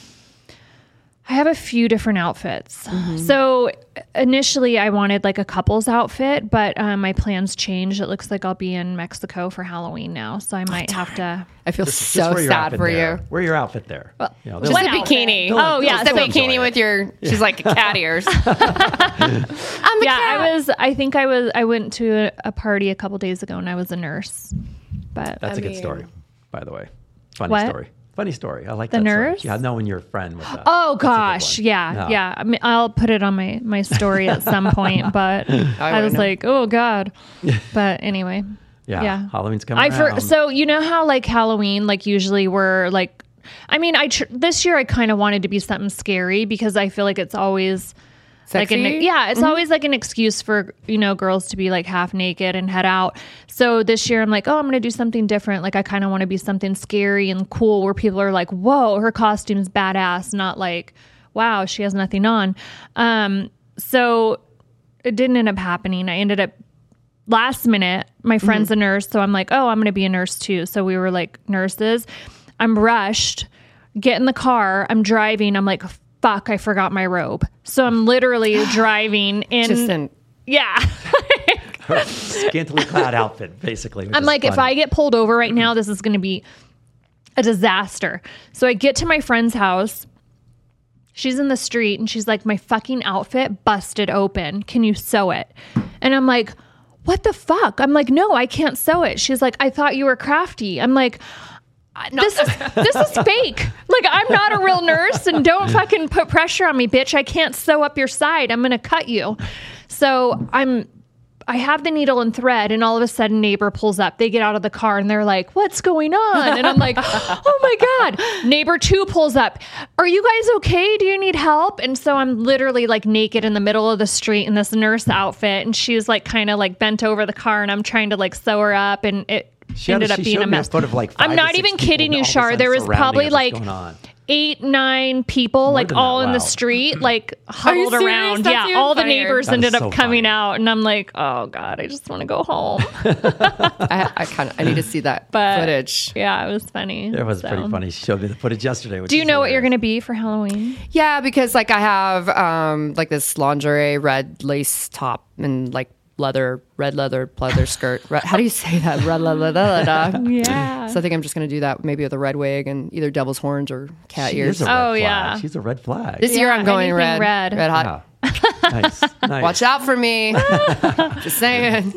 I have a few different outfits. Mm-hmm. So initially I wanted like a couple's outfit, but um, my plans changed. It looks like I'll be in Mexico for Halloween now. So I might oh, have to. I feel just, so just sad for there. you. Wear your outfit there. Well, you know, just a bikini. They'll, oh, they'll, yeah. They'll the bikini it. with your, yeah. she's like cat ears. I'm a yeah, cat. I was, I think I was, I went to a, a party a couple days ago and I was a nurse. But That's I a mean, good story, by the way. Funny what? story. Funny story. I like the that nurse. Story. Yeah, knowing your friend with that. Oh gosh, yeah, no. yeah. I mean, I'll put it on my, my story at some point. But I, I was know. like, oh god. But anyway, yeah. yeah. Halloween's coming. I for, so you know how like Halloween, like usually we're like, I mean, I tr- this year I kind of wanted to be something scary because I feel like it's always. Sexy? Like an, yeah, it's mm-hmm. always like an excuse for, you know, girls to be like half naked and head out. So this year I'm like, oh, I'm going to do something different. Like I kind of want to be something scary and cool where people are like, whoa, her costume's badass. Not like, wow, she has nothing on. Um, so it didn't end up happening. I ended up last minute, my friend's mm-hmm. a nurse. So I'm like, oh, I'm going to be a nurse too. So we were like nurses. I'm rushed, get in the car. I'm driving. I'm like, fuck, I forgot my robe. So I'm literally driving in. Just in. Yeah. Her scantily clad outfit, basically. I'm like, funny. If I get pulled over right now, this is going to be a disaster. So I get to my friend's house. She's in the street and she's like, my fucking outfit busted open. Can you sew it? And I'm like, what the fuck? I'm like, no, I can't sew it. She's like, I thought you were crafty. I'm like, Not this is this is fake. Like, I'm not a real nurse, and don't fucking put pressure on me, bitch. I can't sew up your side. I'm gonna cut you. So I'm I have the needle and thread, and all of a sudden neighbor pulls up. They get out of the car and they're like, what's going on? And I'm like, oh my God. Neighbor two pulls up. Are you guys okay? Do you need help? And so I'm literally like naked in the middle of the street in this nurse outfit, and she's like kind of like bent over the car, and I'm trying to like sew her up, and it She ended had, up being a mess. A of like I'm not even kidding you, Shar. There was probably like eight, nine people, More like all in loud. the street, like huddled around. That's yeah, all fire. the neighbors that ended so up coming funny. out, and I'm like, oh God, I just want to go home. I, I kind of I need to see that but, footage. Yeah, it was funny. It was so. pretty funny. She showed me the footage yesterday. Which Do you know hilarious. what you're going to be for Halloween? Yeah, because like I have um, like this lingerie red lace top and like. leather, red leather, leather skirt. Red, how do you say that? Red leather, da, da, da. Yeah. So I think I'm just going to do that maybe with a red wig and either devil's horns or cat she ears. Is a red oh, flag. yeah. She's a red flag. This yeah, year I'm going red. Red. Red hot. Yeah. Nice. Nice. Watch out for me. Just saying.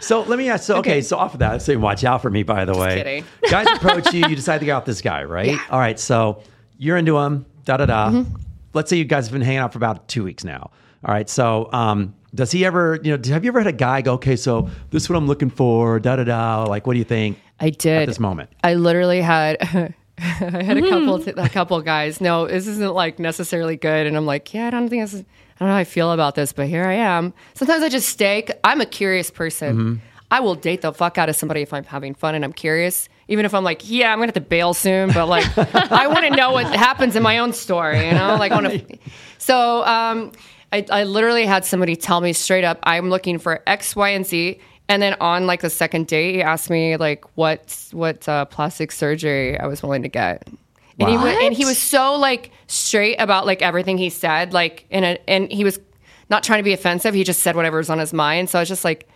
So let me ask. So, okay. okay. So off of that, say watch out for me, by the just way. Kidding. Guys approach you. You decide to go out with this guy, right? Yeah. All right. So you're into him. Da, da, da. Mm-hmm. Let's say you guys have been hanging out for about two weeks now. All right. So, um, does he ever, you know, have you ever had a guy go, okay, so this is what I'm looking for, da-da-da, like, what do you think? I did. At this moment. I literally had, I had mm-hmm. a couple, t- a couple guys, no, this isn't, like, necessarily good, and I'm like, yeah, I don't think this is, I don't know how I feel about this, but here I am. Sometimes I just stay, I'm a curious person. Mm-hmm. I will date the fuck out of somebody if I'm having fun and I'm curious, even if I'm like, yeah, I'm going to have to bail soon, but, like, I want to know what happens in my own story, you know? Like, I want to, so, um... I, I literally had somebody tell me straight up, I'm looking for X, Y, and Z. And then on like the second date, he asked me like what what uh, plastic surgery I was willing to get. And he, was, and he was so like straight about like everything he said, like in a, and he was not trying to be offensive. He just said whatever was on his mind. So I was just like,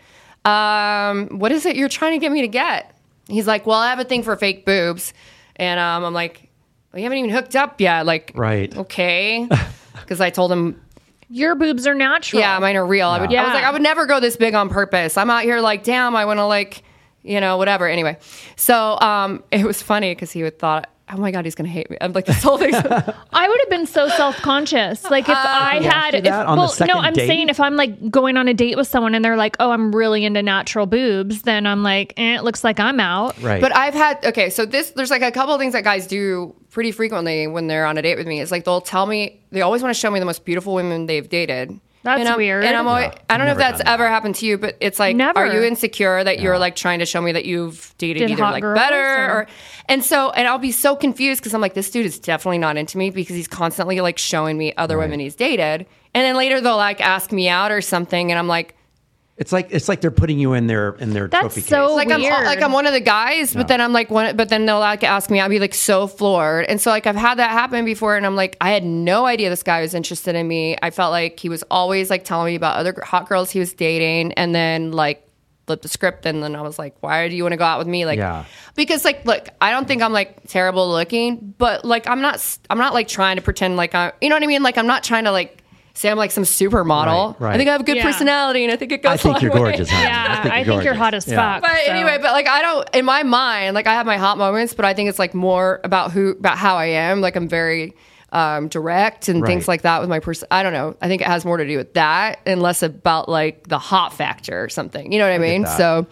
um, what is it you're trying to get me to get? He's like, well, I have a thing for fake boobs. And um, I'm like, well, you haven't even hooked up yet. Like, right. Okay. Because I told him. Your boobs are natural. Yeah, mine are real. No. I, would, yeah. I was like, I would never go this big on purpose. I'm out here like, damn, I want to like, you know, whatever. Anyway, so um, it was funny because he would thought, oh my God, he's going to hate me. I'm like, this whole thing. I would have been so self-conscious. Like if uh, I had, if, on well, the no, I'm date? saying if I'm like going on a date with someone and they're like, oh, I'm really into natural boobs. Then I'm like, eh, it looks like I'm out. Right. But I've had, okay, so this, there's like a couple of things that guys do pretty frequently when they're on a date with me. It's like they'll tell me, they always want to show me the most beautiful women they've dated. That's and weird. And I'm always, no, I don't know if that's that. ever happened to you, but it's like, never. Are you insecure that no. you're like trying to show me that you've dated Did either like better or? or, and so, and I'll be so confused because I'm like, this dude is definitely not into me because he's constantly like showing me other right. women he's dated. And then later they'll like ask me out or something. And I'm like, It's like it's like they're putting you in their in their That's trophy so case. Like weird. I'm like I'm one of the guys, no. but then I'm like one. But then they'll like ask me. I'll be like so floored. And so like I've had that happen before, and I'm like I had no idea this guy was interested in me. I felt like he was always like telling me about other hot girls he was dating, and then like flipped the script, and then I was like, why do you want to go out with me? Like yeah. because like look, I don't think I'm like terrible looking, but like I'm not I'm not like trying to pretend like I you know what I mean. Like I'm not trying to like. Say I'm like some supermodel. Right, right. I think I have good yeah. personality, and I think it goes. I think a lot you're gorgeous. Honey. Yeah, I think you're, I think gorgeous. you're hot as yeah. fuck. But so. anyway, but like I don't. In my mind, like I have my hot moments, but I think it's like more about who, about how I am. Like I'm very um, direct and right. things like that with my person. I don't know. I think it has more to do with that, and less about like the hot factor or something. You know what I, I mean? So.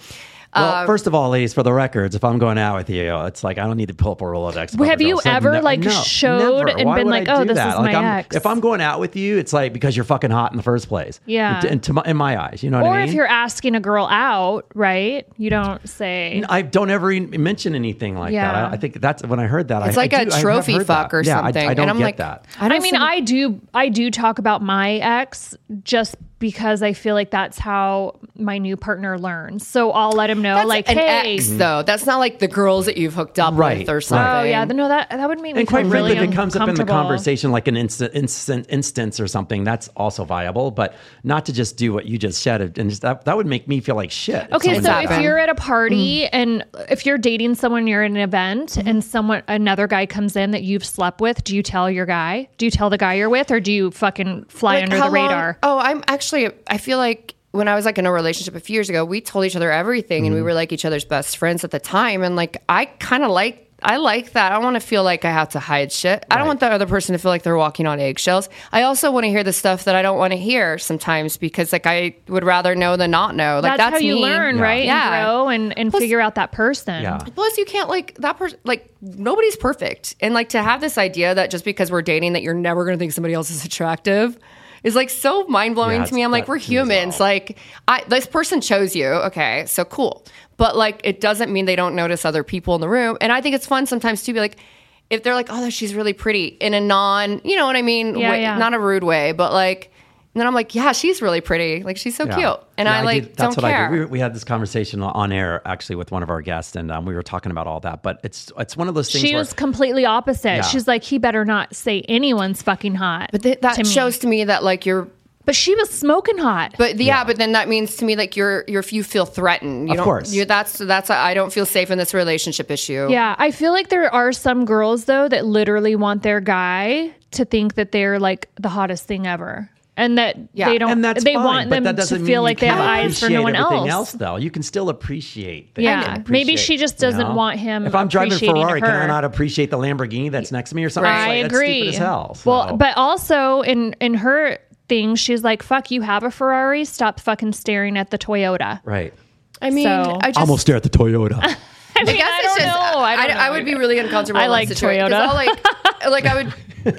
Well, first of all, ladies, for the records, if I'm going out with you, it's like, I don't need to pull up a Rolodex. Have you so ever ne- like no, showed never. and Why been like, oh, this that? is like, my I'm, ex? If I'm going out with you, it's like, because you're fucking hot in the first place. Yeah. In, to my, in my eyes, you know what or I mean? Or if you're asking a girl out, right? You don't say. I don't ever even mention anything like yeah. that. I, I think that's when I heard that. It's I, like I do, a trophy fuck that. or yeah, something. I, I don't and I'm get like, that. I, I mean, see... I do. I do talk about my ex just because I feel like that's how my new partner learns. So I'll let him know. That's like an hey, ex, though. That's not like the girls that you've hooked up right, with or something. Oh yeah, no, that that would make me. And quite frankly, really if it comes up in the conversation, like an instant, instant, instance or something, that's also viable. But not to just do what you just said, and just, that that would make me feel like shit. Okay, so if you're at a party mm. and if you're dating someone, you're at an event, mm-hmm. and someone another guy comes in that you've slept with, do you tell your guy? Do you tell the guy you're with, or do you fucking fly like, under the radar? Long? Oh, I'm actually. I feel like. When I was like in a relationship a few years ago, we told each other everything mm-hmm. and we were like each other's best friends at the time. And like, I kind of like, I like that. I don't want to feel like I have to hide shit. Right. I don't want the other person to feel like they're walking on eggshells. I also want to hear the stuff that I don't want to hear sometimes because like I would rather know than not know. Like That's, that's how you me. learn, yeah. right? Yeah. And grow and, and plus, figure out that person. Yeah. Plus you can't like that person, like nobody's perfect. And like to have this idea that just because we're dating that you're never going to think somebody else is attractive is like so mind blowing yeah, to me. I'm like, we're humans. Like, I this person chose you. Okay, so cool. But like, it doesn't mean they don't notice other people in the room. And I think it's fun sometimes to be like, if they're like, oh, she's really pretty, in a non, you know what I mean? Yeah, way, yeah. Not a rude way, but like, and then I'm like, yeah, she's really pretty. Like, she's so yeah. cute. And yeah, I like, I That's don't what care. I do. We, we had this conversation on air actually with one of our guests, and um, we were talking about all that, but it's, it's one of those things She where, was completely opposite. Yeah. She's like, he better not say anyone's fucking hot. But th- that to shows me. to me that like you're, But she was smoking hot. But the, yeah, yeah, but then that means to me like you're you're you feel threatened. You of don't, course, you, that's that's a, I don't feel safe in this relationship issue. Yeah, I feel like there are some girls though that literally want their guy to think that they're like the hottest thing ever, and that yeah. they don't. And that's they fine, want them to feel like they have eyes for no one else. else. Though you can still appreciate. Things. Yeah, appreciate, maybe she just doesn't you know? want him. If I'm driving Ferrari, her. can I not appreciate the Lamborghini that's next to me or something? Right. Like, I agree. That's stupid as hell. So. Well, but also in in her. thing, she's like, fuck, you have a Ferrari, stop fucking staring at the Toyota. Right. I mean, so. I just almost stare at the Toyota. I mean, I guess I it's just, I, I, know, I would be really uncomfortable. I like Toyota. I'll like, like I would,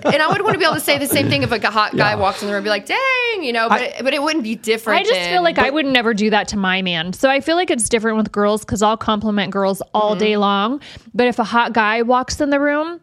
and I would want to be able to say the same thing if like a hot guy yeah. walks in the room and be like, dang, you know, but, I, it, but it wouldn't be different. I just in, feel like but, I would never do that to my man. So I feel like it's different with girls because I'll compliment girls all mm-hmm. day long. But if a hot guy walks in the room,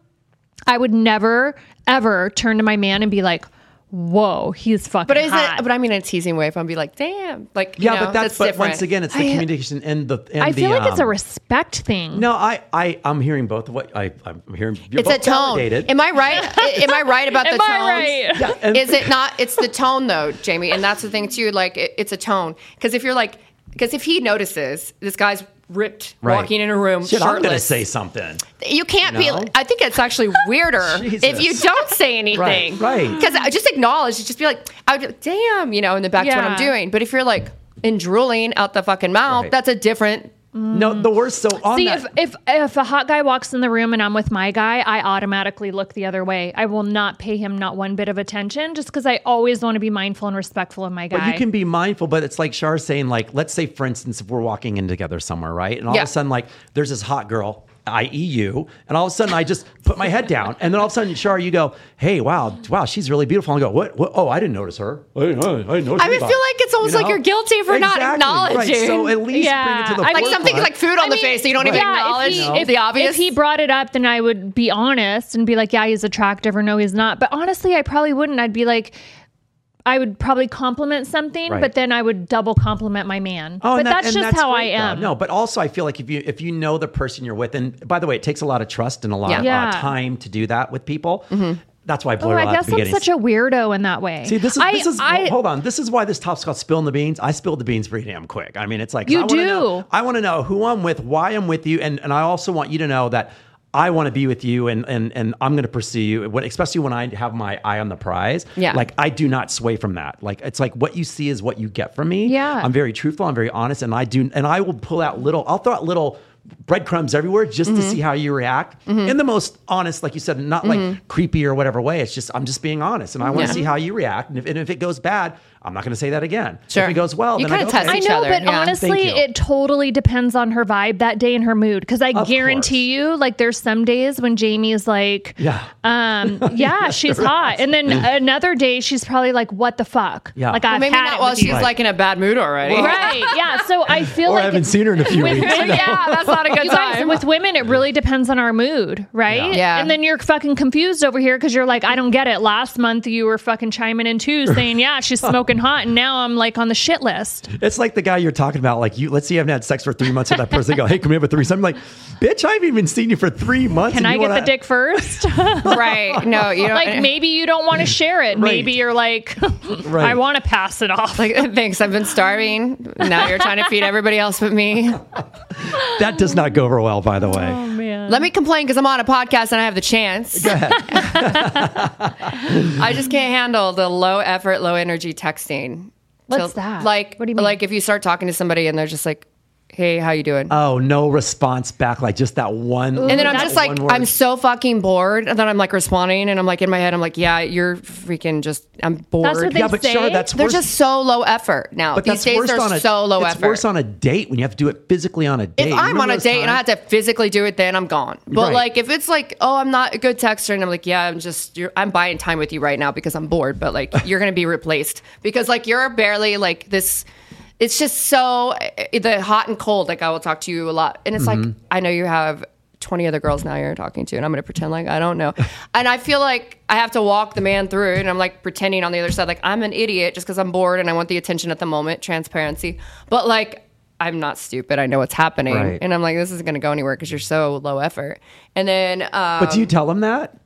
I would never, ever turn to my man and be like, whoa, he's fucking but is hot. It, but I mean, in a teasing way, if I'm be like, damn, like, yeah, you know, but that's, that's but different. Once again, it's the I, communication and the, and I feel the, like um, it's a respect thing. No, I, I, I'm hearing both of what I, I'm hearing. You're it's both a tone. Validated. Am I right? Am I right about Am the tone? Right? Yeah, is it not? It's the tone though, Jamie. And that's the thing too. Like it, it's a tone. Cause if you're like, cause if he notices this guy's ripped right. walking in a room Shit, shirtless. I'm gonna say something. You can't you know? be. I think it's actually weirder if you don't say anything, right? Because right. just acknowledge. Just be like, I would, damn, you know, in the back yeah. to what I'm doing. But if you're like in drooling out the fucking mouth, right. that's a different. Mm. No, the worst. So on see, that. if if if a hot guy walks in the room and I'm with my guy, I automatically look the other way. I will not pay him not one bit of attention, just because I always want to be mindful and respectful of my guy. But you can be mindful, but it's like Shar saying, like, let's say, for instance, if we're walking in together somewhere, right, and all yeah. of a sudden, like, there's this hot girl, that is you, and all of a sudden I just put my head down, and then all of a sudden, Shar, you go, hey, wow, wow, she's really beautiful. And I go, what? what? Oh, I didn't notice her. I didn't, I didn't notice her. I would feel like it's almost you know? like you're guilty for exactly. not acknowledging. Right. So at least yeah. bring it to the forefront. Like something like food on I the mean, face that you don't right. even yeah, acknowledge. If he, no. if, the obvious. If he brought it up, then I would be honest and be like, yeah, he's attractive, or no, he's not. But honestly, I probably wouldn't. I'd be like, I would probably compliment something, right. but then I would double compliment my man. Oh, but that, that's just that's how great, I am. Though. No, but also I feel like if you if you know the person you're with, and by the way, it takes a lot of trust and a lot yeah. of yeah. Uh, time to do that with people. Mm-hmm. That's why I blur oh, out I guess at the beginning. I'm such a weirdo in that way. See, this is, I, this is I, hold on. This is why this top's called Spilling the Beans. I spilled the beans pretty damn quick. I mean, it's like, you I do. Wanna know, I want to know who I'm with, why I'm with you. And, and I also want you to know that I want to be with you, and and and I'm going to pursue you, especially when I have my eye on the prize. Yeah. Like, I do not sway from that. Like, it's like what you see is what you get from me. Yeah. I'm very truthful. I'm very honest. And I do, and I will pull out little, I'll throw out little breadcrumbs everywhere just mm-hmm. to see how you react mm-hmm. in the most honest, like you said, not mm-hmm. like creepy or whatever way. It's just, I'm just being honest, and I want to yeah. see how you react. And if, and if it goes bad, I'm not going to say that again. Sure. If it goes well, you then I go, test okay. each I know, other. But yeah. honestly, it totally depends on her vibe that day and her mood. Because I of guarantee course. you, like, there's some days when Jamie is like, yeah, um, yeah, yeah she's sure hot. Is. And then another day, she's probably like, what the fuck? Yeah. Like, well, I've maybe had not while she's right. like in a bad mood already. Well, right. Yeah. So I feel or like. I haven't seen her in a few weeks. Yeah. That's not a good time. With women, it really depends on our mood, right? Yeah. And then you're fucking confused over here because you're like, I don't get it. Last month, you were fucking chiming in too, saying, yeah, she's smoking hot, and now I'm like on the shit list. It's like the guy you're talking about, like, you let's say you haven't had sex for three months with that person. They go, hey, come here for three. So I'm like, bitch, I haven't even seen you for three months. Can I get the dick first? Right. No, you don't. Like, maybe you don't want to share it. Right. Maybe you're like, right. I want to pass it off. Like, thanks, I've been starving. Now you're trying to feed everybody else but me. That does not go over well, by the way. Oh man. Let me complain because I'm on a podcast and I have the chance. Go ahead. I just can't handle the low effort, low energy text. What's so, that? Like, what do you mean? Like, if you start talking to somebody and they're just like, hey, how you doing? Oh, no response back. Like, just that one. Ooh, and then I'm just like, word. I'm so fucking bored. And then I'm like responding, and I'm like, in my head, I'm like, yeah, you're freaking just, I'm bored. That's what they yeah, but say. Sure, that's they're worse. Just so low effort now. But These days they're a, so low it's effort. It's worse on a date when you have to do it physically on a date. If I'm Remember on a date times? and I have to physically do it, then I'm gone. But right. like, if it's like, oh, I'm not a good texter, and I'm like, yeah, I'm just, you're, I'm buying time with you right now because I'm bored, but like, you're going to be replaced because like, you're barely like this. It's just so the hot and cold. Like, I will talk to you a lot. And it's mm-hmm. like, I know you have twenty other girls now you're talking to, and I'm going to pretend like I don't know. And I feel like I have to walk the man through it, and I'm like pretending on the other side like I'm an idiot just because I'm bored and I want the attention at the moment, transparency. But like, I'm not stupid. I know what's happening. Right. And I'm like, this isn't going to go anywhere because you're so low effort. And then... Um, but do you tell them that?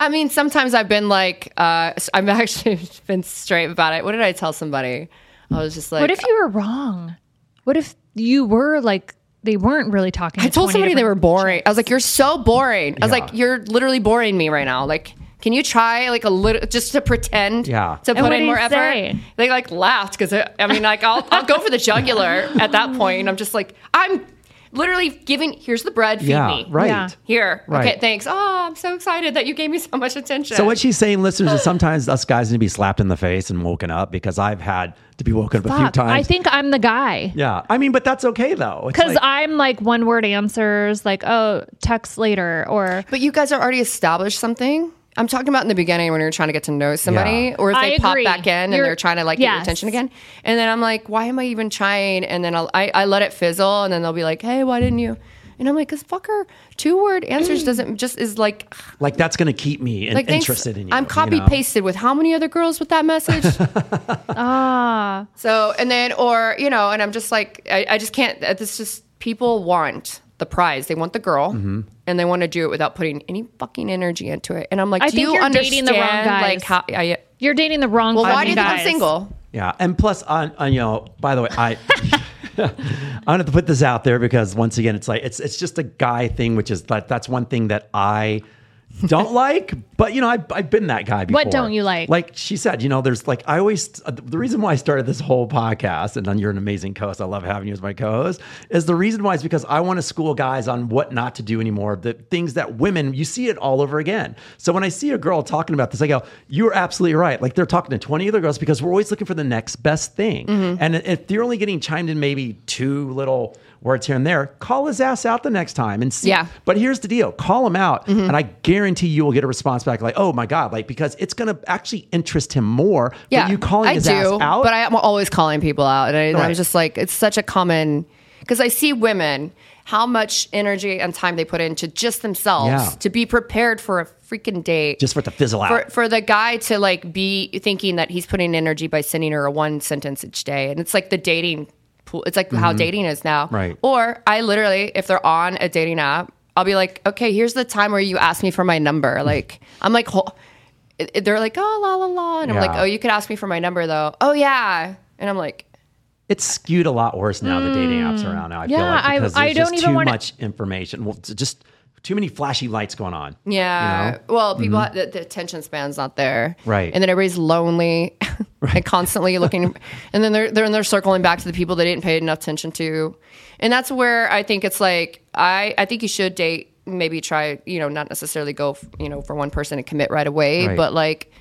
I mean, sometimes I've been like... Uh, I've actually been straight about it. What did I tell somebody? I was just like... What if you were wrong? What if you were like... They weren't really talking. I told somebody they were boring. I was like, you're so boring. I was yeah. like, you're literally boring me right now. Like, can you try like a little, just to pretend yeah. to put in more effort? Say? They like laughed. Cause it, I mean, like I'll, I'll go for the jugular at that point. I'm just like, I'm literally giving, here's the bread. Feed yeah, me. Right. Yeah. Here. Right. Okay. Thanks. Oh, I'm so excited that you gave me so much attention. So what she's saying, listeners, is sometimes us guys need to be slapped in the face and woken up, because I've had to be woken Fuck. up a few times. I think I'm the guy. Yeah. I mean, but that's okay though. Because like, I'm like one word answers, like, oh, text later or... But you guys have already established something. I'm talking about in the beginning when you're trying to get to know somebody yeah. or if they pop back in you're, and they're trying to like yes. get your attention again. And then I'm like, why am I even trying? And then I'll, I, I let it fizzle and then they'll be like, hey, why didn't you? And I'm like, because fucker, two word answers doesn't just is like. Like that's going to keep me like, interested in you. I'm copy you know? pasted with how many other girls with that message? ah. So, and then, or, you know, and I'm just like, I, I just can't, it's just people want the prize. They want the girl. Mm-hmm. And they want to do it without putting any fucking energy into it. And I'm like, I do think you you're understand? Dating the wrong guys. Like, how, I, I, you're dating the wrong well, guys. Well, why do you think I'm single? Yeah. And plus, I, I, you know, by the way, I, I'm going to put this out there because once again, it's like, it's it's just a guy thing, which is that that's one thing that I don't like. But, you know, I, I've been that guy before. What don't you like? Like she said, you know, there's like, I always, uh, the reason why I started this whole podcast, and then you're an amazing co-host, I love having you as my co-host, is the reason why is because I want to school guys on what not to do anymore. The things that women, you see it all over again. So when I see a girl talking about this, I go, you're absolutely right. Like they're talking to twenty other girls because we're always looking for the next best thing. Mm-hmm. And if you're only getting chimed in maybe two little words here and there, call his ass out the next time and see. Yeah. But here's the deal, call him out. Mm-hmm. And I guarantee you will get a response back like, oh my God, like, because it's going to actually interest him more. Yeah, you calling I his do, ass out. But I'm always calling people out. And I, right. I was just like, it's such a common, because I see women, how much energy and time they put into just themselves yeah. to be prepared for a freaking date. Just for it to fizzle out. For, for the guy to like be thinking that he's putting energy by sending her a one sentence each day. And it's like the dating pool. It's like mm-hmm. how dating is now. Right. Or I literally, if they're on a dating app, I'll be like, okay, here's the time where you asked me for my number. Like, I'm like, they're like, oh, la, la, la. And I'm yeah. like, oh, you could ask me for my number, though. Oh, yeah. And I'm like. It's skewed a lot worse now, mm, the dating apps around now. I yeah, feel like because I, there's I just don't even too wanna... much information. Well, just too many flashy lights going on. Yeah. You know? Well, people, mm-hmm. have, the, the attention span's not there. Right. And then everybody's lonely right. and constantly looking. And then they're, they're, they're circling back to the people they didn't pay enough attention to. And that's where I think it's like, I, I think you should date, maybe try, you know, not necessarily go, f- you know, for one person and commit right away, right. but like,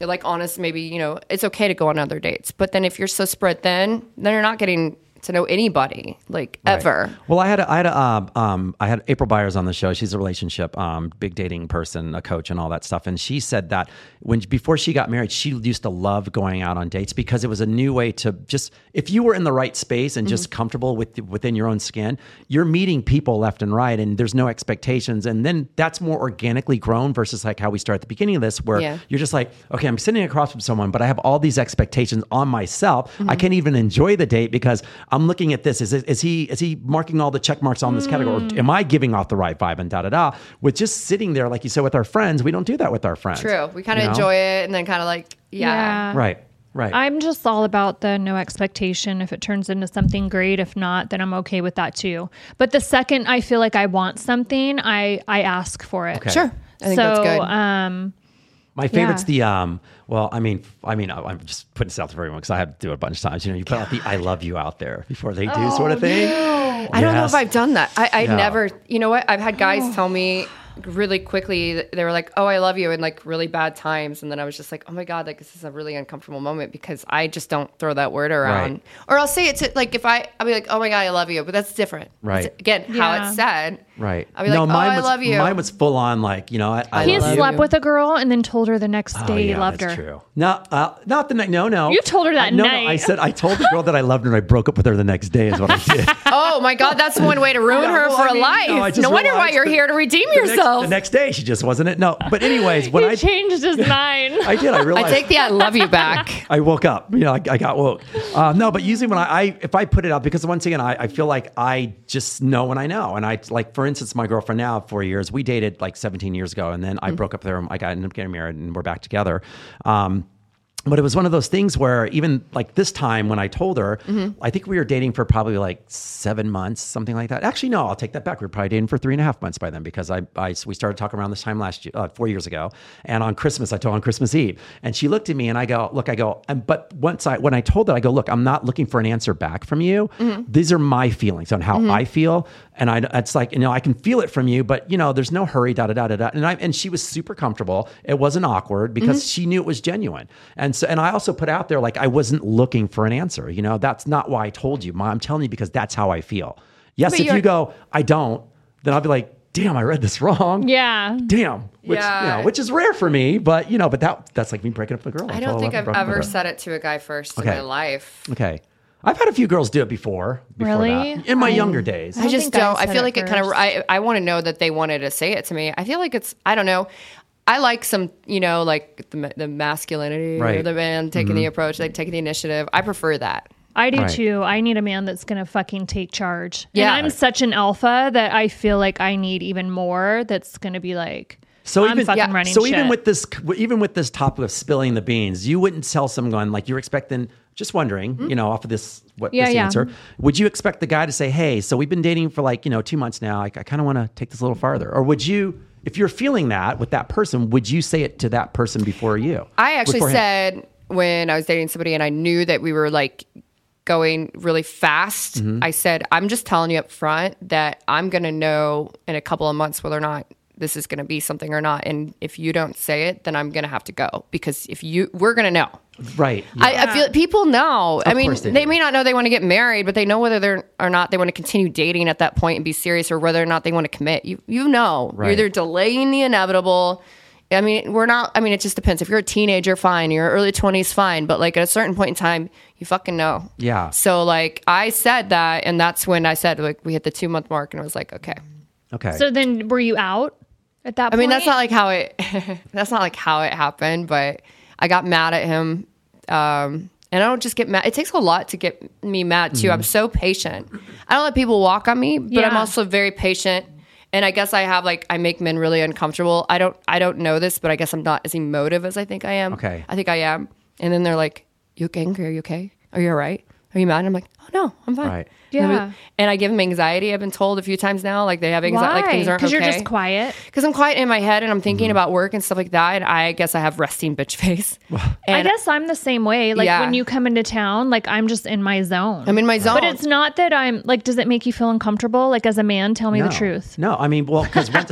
like honest, maybe, you know, it's okay to go on other dates. But then if you're so spread thin, then you're not getting to know anybody like right. ever. Well, I had, a, I had, a, um, um, I had April Byers on the show. She's a relationship, um, big dating person, a coach and all that stuff. And she said that when, before she got married, she used to love going out on dates because it was a new way to just, if you were in the right space and mm-hmm. just comfortable with, within your own skin, you're meeting people left and right and there's no expectations. And then that's more organically grown versus like how we start at the beginning of this, where yeah. you're just like, okay, I'm sitting across from someone, but I have all these expectations on myself. Mm-hmm. I can't even enjoy the date because I'm looking at this. Is it, is he is he marking all the check marks on this mm. category? Or am I giving off the right vibe and da da da? With just sitting there, like you said, with our friends, we don't do that with our friends. True. We kind of enjoy it and then kind of like, yeah. yeah. Right. Right. I'm just all about the no expectation. If it turns into something great, if not, then I'm okay with that too. But the second I feel like I want something, I, I ask for it. Okay. Sure. I think so, that's good. Um, My favorite's yeah. the, um, well, I mean, I mean, I'm just putting this out there for everyone because I have to do it a bunch of times. You know, you put God. out the I love you out there before they do oh, sort of thing. No. Yes. I don't know if I've done that. I, I no. never, you know what? I've had guys oh. tell me really quickly, they were like, oh, I love you in like really bad times. And then I was just like, oh my God, like this is a really uncomfortable moment because I just don't throw that word around. Right. Or I'll say it to like, if I, I'll be like, oh my God, I love you. But that's different. Right. It's, again, yeah. how it's said. Right. I'll be no, like, mine oh, was, I love you. Mine was full on like, you know, I, I He love slept you. with a girl and then told her the next day oh, yeah, he loved that's her. True. No, uh, not the night. No, no. You told her that uh, no, night. No, I said, I told the girl that I loved her and I broke up with her the next day is what I did. Oh my God. That's one way to ruin no, her well, for I mean, life. No, no wonder why you're the, here to redeem the yourself. Next, the next day, she just wasn't it. No, but anyways. When he I changed his mind. I did. I realized. I take the I love you back. I woke up. You know, I, I got woke. Uh, no, but usually when I, I, if I put it out, because once again, I, I feel like I just know when I know. And I like, for instance, my girlfriend now, four years, we dated like seventeen years ago. And then I mm-hmm. broke up with her. I got ended up getting married and we're back together. Um, But it was one of those things where even like this time when I told her, mm-hmm. I think we were dating for probably like seven months, something like that. Actually, no, I'll take that back. We were probably dating for three and a half months by then because I, I we started talking around this time last year, uh, four years ago. And on Christmas, I told her on Christmas Eve, and she looked at me and I go, look, I go, and but once I when I told her, I go, look, I'm not looking for an answer back from you. Mm-hmm. These are my feelings on how mm-hmm. I feel, and I it's like you know I can feel it from you, but you know there's no hurry, da da da da da. And I and she was super comfortable. It wasn't awkward because mm-hmm. she knew it was genuine. And So, and I also put out there, like, I wasn't looking for an answer. You know, that's not why I told you, Mom. I'm telling you because that's how I feel. Yes, but if you go, I don't, then I'll be like, damn, I read this wrong. Yeah. Damn. Which, yeah. You know, which is rare for me, but, you know, but that that's like me breaking up with a girl. I don't think I've ever said it to a guy first okay. in my life. Okay. I've had a few girls do it before. before really? That, in my I, younger days. I, I just don't. I feel like it kind of, I, I want to know that they wanted to say it to me. I feel like it's, I don't know. I like some, you know, like the, the masculinity right. or the man taking mm-hmm. the approach, like taking the initiative. I prefer that. I do right. too. I need a man that's going to fucking take charge. Yeah. And I'm right. such an alpha that I feel like I need even more that's going to be like, so I'm even, fucking yeah. running so shit. So even with this, even with this topic of spilling the beans, you wouldn't tell someone like you're expecting, just wondering, mm-hmm. you know, off of this, what yeah, this yeah. answer, would you expect the guy to say, hey, so we've been dating for like, you know, two months now. I, I kind of want to take this a little farther. Or would you... If you're feeling that with that person, would you say it to that person before you? I actually beforehand? said when I was dating somebody and I knew that we were like going really fast, mm-hmm. I said, I'm just telling you up front that I'm going to know in a couple of months whether or not this is going to be something or not. And if you don't say it, then I'm going to have to go because if you, we're going to know. Right. Yeah. I, I feel people know. Of I mean, they, they may not know they want to get married, but they know whether they're or not they want to continue dating at that point and be serious, or whether or not they want to commit. You you know, right. You're either delaying the inevitable. I mean, we're not. I mean, it just depends. If you're a teenager, fine. You're early twenties, fine. But like at a certain point in time, you fucking know. Yeah. So like I said that, and that's when I said like we hit the two month mark, and I was like, okay, okay. So then, were you out at that point? I mean, that's not like how it. That's not like how it happened, but. I got mad at him. Um, and I don't just get mad. It takes a lot to get me mad, too. Mm-hmm. I'm so patient. I don't let people walk on me, but yeah. I'm also very patient. And I guess I have, like, I make men really uncomfortable. I don't I don't know this, but I guess I'm not as emotive as I think I am. Okay. I think I am. And then they're like, you angry? Are you okay? Are you all right? Are you mad? And I'm like, oh, no, I'm fine. Right. Yeah. And I give them anxiety. I've been told a few times now, like they have anxiety, like things aren't okay. Because you're just quiet. Because I'm quiet in my head and I'm thinking mm-hmm. about work and stuff like that. And I guess I have resting bitch face. And I guess I'm the same way. Like yeah. when you come into town, like I'm just in my zone. I'm in my zone. But it's not that I'm like, does it make you feel uncomfortable? Like as a man, tell me no. the truth. No, I mean, well, because once,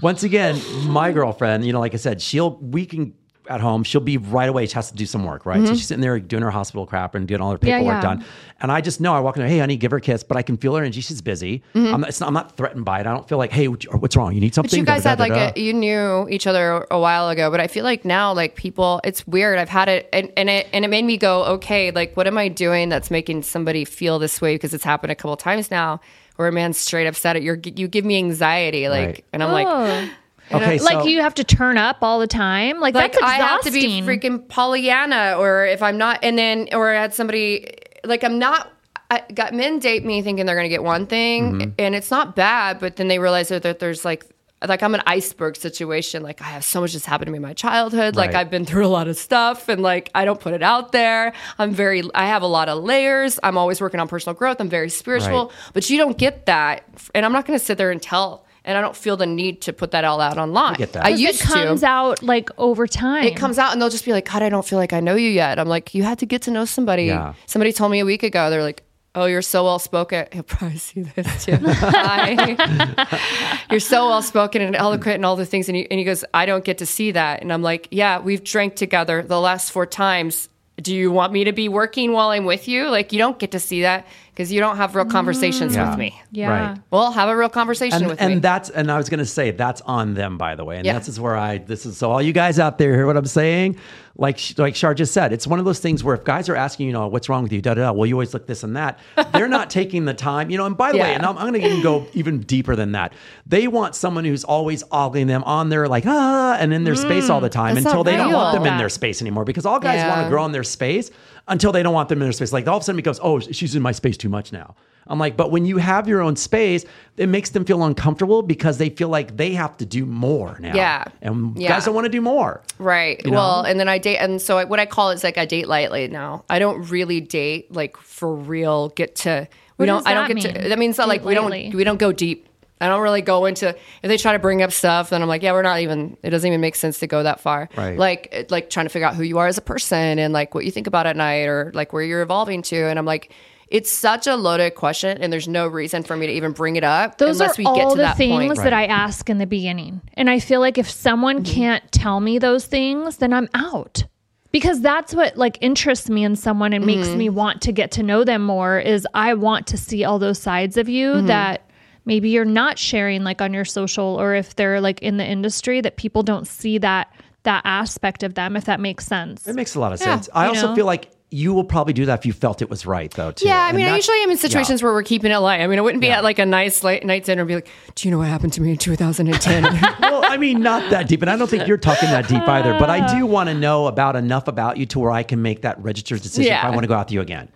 once again, my girlfriend, you know, like I said, she'll, we can, at home, she'll be right away. She has to do some work, right? Mm-hmm. So she's sitting there doing her hospital crap and getting all her paperwork yeah, yeah. done. And I just know I walk in there, hey, honey, give her a kiss, but I can feel her energy. She's busy. Mm-hmm. I'm, not, it's not, I'm not threatened by it. I don't feel like, hey, what's wrong? You need something? But you guys da, da, had da, da, like, da. A, you knew each other a while ago, but I feel like now, like people, it's weird. I've had it and, and it, and it made me go, okay, like what am I doing that's making somebody feel this way? Because it's happened a couple of times now where a man's straight upset at you. You give me anxiety. Like, right. and I'm oh. like... Okay, so, like you have to turn up all the time. Like, like that's exhausting. I have to be freaking Pollyanna, or if I'm not, and then or I had somebody like I'm not. I got men date me thinking they're gonna get one thing, mm-hmm. and it's not bad, but then they realize that, that there's like like I'm an iceberg situation. Like I have so much that's happened to me in my childhood. Right. Like I've been through a lot of stuff, and like I don't put it out there. I'm very. I have a lot of layers. I'm always working on personal growth. I'm very spiritual, right. but you don't get that, and I'm not gonna sit there and tell. And I don't feel the need to put that all out online. I get that. I used to. It comes to. out like over time. It comes out and they'll just be like, God, I don't feel like I know you yet. I'm like, you had to get to know somebody. Yeah. Somebody told me a week ago, they're like, oh, you're so well-spoken. He'll probably see this too. Hi. You're so well-spoken and eloquent and all the things. And he, and he goes, I don't get to see that. And I'm like, yeah, we've drank together the last four times. Do you want me to be working while I'm with you? Like, you don't get to see that. because you don't have real conversations mm. with yeah. me. Yeah. Right. Well, have a real conversation and, with and me. And that's, and I was going to say, that's on them, by the way. And yeah. that's where I, this is, so all you guys out there hear what I'm saying? Like, like Shar just said, it's one of those things where if guys are asking, you know, what's wrong with you? Da, da, da. Well, you always look this and that. They're not taking the time, you know, and by the yeah. way, and I'm, I'm going to even go even deeper than that. They want someone who's always ogling them on their like, ah, and in their mm, space all the time until they real. don't want them yeah. in their space anymore, because all guys yeah. want to grow in their space until they don't want them in their space. Like all of a sudden it goes, oh, she's in my space too much now. I'm like, but when you have your own space, it makes them feel uncomfortable because they feel like they have to do more now. Yeah. And yeah. guys don't want to do more. Right. You know? Well, and then I date. And so I, what I call it is like I date lightly now. I don't really date like for real get to, we what don't, I don't get mean? to, that means that like we don't, we don't go deep. I don't really go into, if they try to bring up stuff, then I'm like, yeah, we're not even, it doesn't even make sense to go that far. Right. Like, like trying to figure out who you are as a person and like what you think about at night or like where you're evolving to. And I'm like, it's such a loaded question and there's no reason for me to even bring it up Those unless we get to that point. Those are all the things right. that I ask in the beginning. And I feel like if someone mm-hmm. can't tell me those things, then I'm out. Because that's what like interests me in someone and mm-hmm. makes me want to get to know them more is I want to see all those sides of you mm-hmm. that maybe you're not sharing like on your social, or if they're like in the industry that people don't see that, that aspect of them, if that makes sense. It makes a lot of yeah, sense. I also know? feel like you will probably do that if you felt it was right though too. Yeah. I and mean, I usually am in situations yeah. where we're keeping it light. I mean, I wouldn't be yeah. at like a nice late night dinner and be like, do you know what happened to me in two thousand ten? Well, I mean, not that deep. And I don't think you're talking that deep either, but I do want to know about enough about you to where I can make that registered decision yeah. if I want to go out with you again.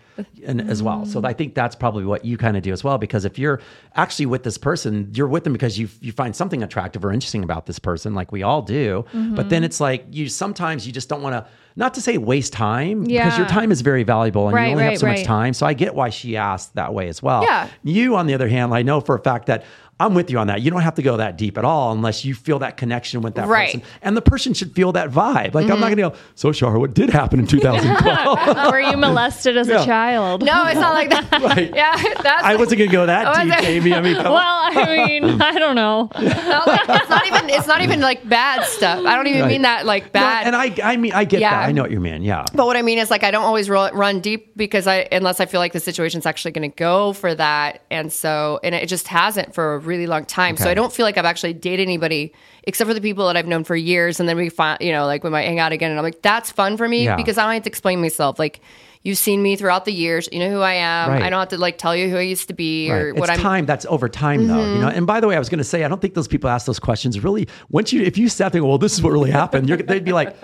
And as well. So I think that's probably what you kind of do as well, because if you're actually with this person, you're with them because you you find something attractive or interesting about this person, like we all do. Mm-hmm. But then it's like you sometimes you just don't want to, not to say waste time, yeah. because your time is very valuable and right, you only right, have so right. much time. So I get why she asked that way as well. Yeah. You, on the other hand, I know for a fact that I'm with you on that. You don't have to go that deep at all unless you feel that connection with that right. person. And the person should feel that vibe. Like, mm-hmm. I'm not going to go, so Shara, what did happen in two thousand twelve? Were you molested as yeah. a child? No, it's not like that. Right. Yeah, that's I wasn't going to go that deep, Jamie. I mean, well, I mean, I don't know. No, like, it's not even It's not even like bad stuff. I don't even right. mean that like bad. No, and I I mean, I get yeah. that. I know what you mean, yeah. But what I mean is like, I don't always roll, run deep because I unless I feel like the situation's actually going to go for that. And so, and it just hasn't for a really long time. Okay. So I don't feel like I've actually dated anybody except for the people that I've known for years. And then we find, you know, like we might hang out again and I'm like, that's fun for me yeah. because I don't have to explain myself. Like you've seen me throughout the years, you know who I am. Right. I don't have to like tell you who I used to be right. or what it's I'm time. That's over time mm-hmm. though. You know, and by the way, I was going to say, I don't think those people ask those questions really. Once you, if you sat there, well, this is what really happened. You're, they'd be like,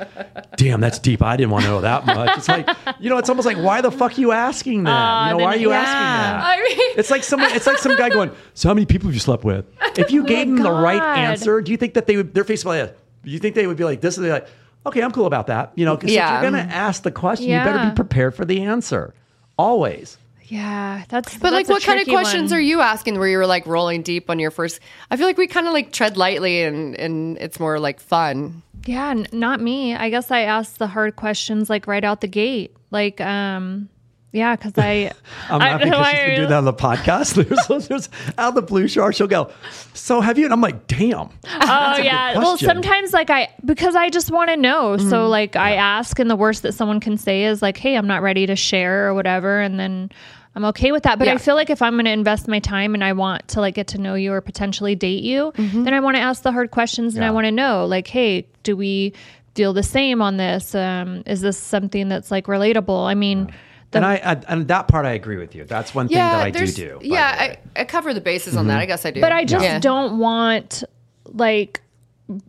damn, that's deep. I didn't want to know that much. It's like, you know, it's almost like, why the fuck are you asking that? Uh, you know, why are you yeah. asking that? I mean, it's like someone, it's like some guy going, so how many people have you slept with? If you gave them God. the right answer, do you think that they would, their face would be like, you think they would be like this? And they're like, okay, I'm cool about that. You know, because yeah. if you're going to ask the question, yeah. you better be prepared for the answer. Always. Yeah. That's But that's like, what kind of questions one. are you asking where you were like rolling deep on your first? I feel like we kind of like tread lightly and, and it's more like fun. Yeah. N- not me. I guess I asked the hard questions like right out the gate. Like, um... yeah, because I... I'm laughing because she's been doing that on the podcast. There's, there's, out of the blue, Shar, she'll go, so have you... And I'm like, damn. Oh, yeah. Well, sometimes, like, I... Because I just want to know. Mm-hmm. So, like, yeah. I ask, and the worst that someone can say is, like, hey, I'm not ready to share or whatever, and then I'm okay with that. But yeah. I feel like if I'm going to invest my time and I want to, like, get to know you or potentially date you, mm-hmm. then I want to ask the hard questions, yeah. and I want to know, like, hey, do we feel the same on this? Um, is this something that's, like, relatable? I mean... Yeah. The, and I, I and that part I agree with you. That's one yeah, thing that I do do. Yeah, I, I cover the bases mm-hmm. on that. I guess I do. But I just yeah. don't want, like,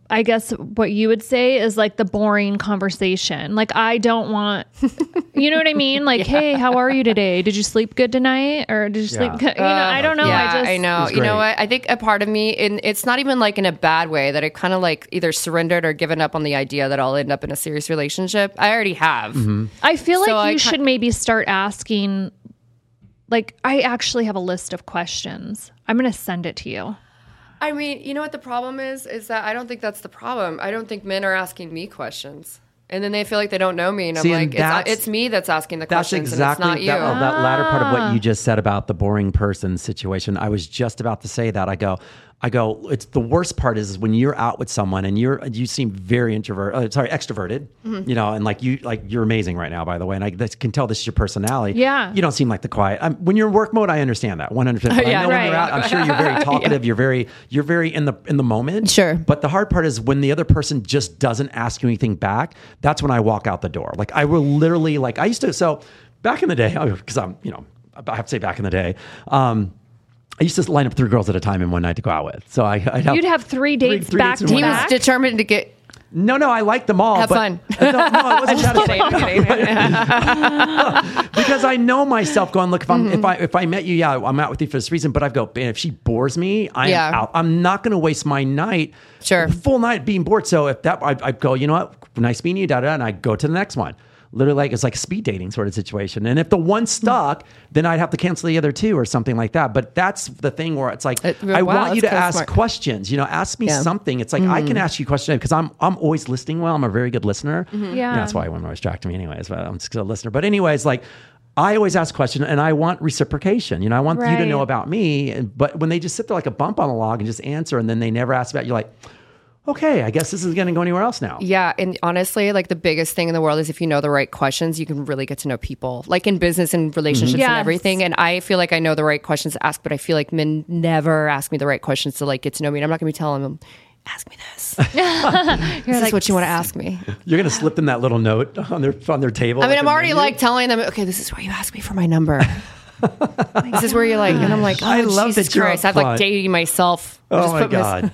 I guess what you would say is like the boring conversation. Like I don't want, you know what I mean? Like, yeah. hey, how are you today? Did you sleep good tonight? Or did you sleep yeah. good? You know, uh, I don't know. Yeah, I just, I know. You know what? I think a part of me, and it's not even like in a bad way that I kind of like either surrendered or given up on the idea that I'll end up in a serious relationship. I already have. Mm-hmm. I feel like so you I should kinda... maybe start asking, like, I actually have a list of questions. I'm going to send it to you. I mean, you know what the problem is? Is that I don't think that's the problem. I don't think men are asking me questions. And then they feel like they don't know me. And See, I'm like, and it's, it's me that's asking the that's questions. That's exactly and it's not that, you. That latter part of what you just said about the boring person situation. I was just about to say that. I go, I go, it's the worst part is, is when you're out with someone and you're, you seem very introvert, uh, sorry, extroverted, mm-hmm. you know, and like you, like you're amazing right now, by the way. And I can tell this is your personality. Yeah. You don't seem like the quiet. I'm, when you're in work mode, I understand that one hundred percent. Oh, yeah, I know right. when you're out, I'm sure you're very talkative. yeah. You're very, you're very in the, in the moment. Sure. But the hard part is when the other person just doesn't ask you anything back, that's when I walk out the door. Like I will literally, like I used to, so back in the day, cause I'm, you know, I have to say back in the day, um, I used to line up three girls at a time in one night to go out with. So I, I'd have you'd have three dates three, three back. Dates he was back? Determined to get. No, no, I liked them all. Have but, fun. Uh, no, no, I wasn't that excited. Because I know myself. Going, look, if I'm mm-hmm. if I if I met you, yeah, I'm out with you for this reason. But I go, man, if she bores me, I'm yeah. out. I'm not going to waste my night, sure, full night being bored. So if that, I, I go, you know what, nice meeting you, da da, and I go to the next one. Literally, like it's like speed dating sort of situation. And if the one stuck, then I'd have to cancel the other two or something like that. But that's the thing where it's like, it, I wow, want you to ask smart. questions. You know, ask me yeah. something. It's like, mm. I can ask you questions because I'm I'm always listening well. I'm a very good listener. Mm-hmm. Yeah. And that's why women always attract me anyways, but I'm just a listener. But anyways, like I always ask questions and I want reciprocation. You know, I want right. you to know about me. But when they just sit there like a bump on a log and just answer and then they never ask about you, like, okay, I guess this is going to go anywhere else now. Yeah. And honestly, like the biggest thing in the world is if you know the right questions, you can really get to know people, like in business and relationships mm-hmm. yes. and everything. And I feel like I know the right questions to ask, but I feel like men never ask me the right questions to like get to know me. And I'm not going to be telling them, ask me this. This like, is what you want to ask me. You're going to slip them that little note on their on their table. I mean, I'm already menu. like telling them, okay, this is where you ask me for my number. This is where you're like, and I'm like, oh, I love Jesus that Christ. I've like dating myself. Oh my God.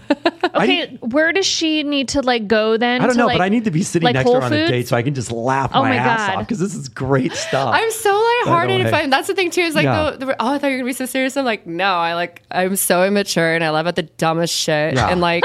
Okay, need, where does she need to like go then? I don't know, like, but I need to be sitting like next Whole to her on Foods? A date so I can just laugh oh my, my ass God. Off because this is great stuff. I'm so lighthearted. If I'm, that's the thing too. Is like, yeah. the, the, oh, I thought you were gonna be so serious. I'm like, no, I like, I'm so immature and I laugh at the dumbest shit. Yeah. And like,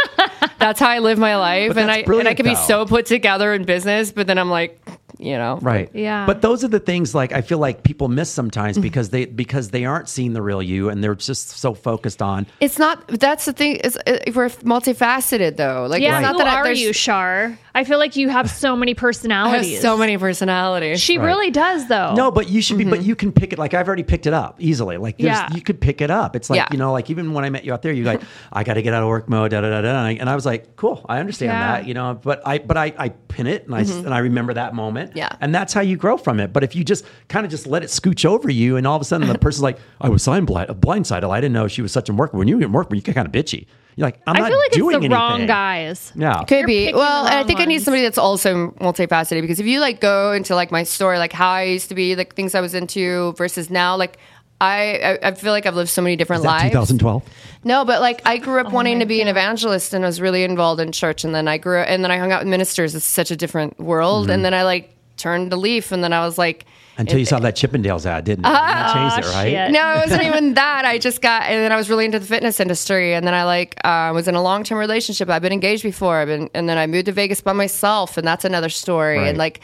that's how I live my life. And I and I can be so put together in business, but then I'm like, you know, right? Yeah. But those are the things like I feel like people miss sometimes because they because they aren't seeing the real you and they're just so focused on. It's not. That's the thing. Is if we're multifaceted though. Like, yeah. It's right. not that who I, are you, Shar? I feel like you have so many personalities. I have so many personalities. She right. really does though. No, but you should be. Mm-hmm. But you can pick it. Like I've already picked it up easily. Like there's, yeah. you could pick it up. It's like yeah. you know, like even when I met you out there, you're like, I got to get out of work mode. Da da da da. And I was like, cool, I understand yeah. that. You know, but I but I I pin it and I mm-hmm. and I remember that moment. Yeah. And that's how you grow from it. But if you just kind of just let it scooch over you and all of a sudden the person's like, I was blind, blindsided. I didn't know she was such a worker. When you were in work, you get kind of bitchy. You're like, I'm I not feel like doing it's the anything. Wrong guys. Yeah. Could You're be. Well, I think ones. I need somebody that's also multifaceted because if you like go into like my story, like how I used to be, like things I was into versus now, like I, I feel like I've lived so many different Is that lives. twenty twelve No, but like I grew up oh wanting to be God. an evangelist and I was really involved in church. And then I grew up, and then I hung out with ministers. It's such a different world. Mm-hmm. And then I like turned the leaf and then I was like. Until it, you saw that Chippendales ad, didn't you? Uh, changed it, right? Shit. No, it wasn't even that. I just got, and then I was really into the fitness industry. And then I like uh, was in a long-term relationship. I've been engaged before. I've been, and then I moved to Vegas by myself. And that's another story. Right. And like.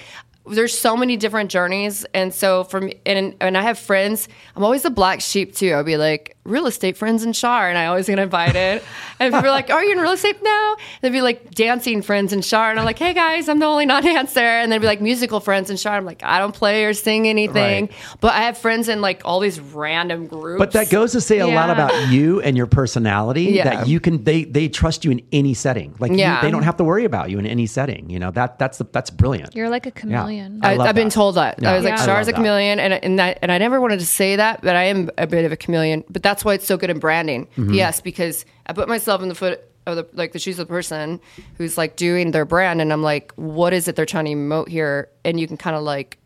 There's so many different journeys. And so for me, and, and I have friends, I'm always the black sheep too. I'll be like, real estate friends in Shar. And I always get invited. And people are like, oh, are you in real estate now? And they'd be like, dancing friends in Shar. And I'm like, hey guys, I'm the only non-dancer. And they'd be like, musical friends in Shar. I'm like, I don't play or sing anything. Right. But I have friends in like all these random groups. But that goes to say yeah. a lot about you and your personality yeah. that you can, they they trust you in any setting. Like yeah. you, they don't have to worry about you in any setting. You know, that that's the, that's brilliant. You're like a chameleon. Yeah. I, I've been that. told that yeah. I was like yeah. Shar's a chameleon and and, that, and I never wanted to say that, but I am a bit of a chameleon. But that's why it's so good in branding. Mm-hmm. Yes, because I put myself in the foot of the like the shoes of the person who's like doing their brand, and I'm like, what is it they're trying to emote here? And you can kind of like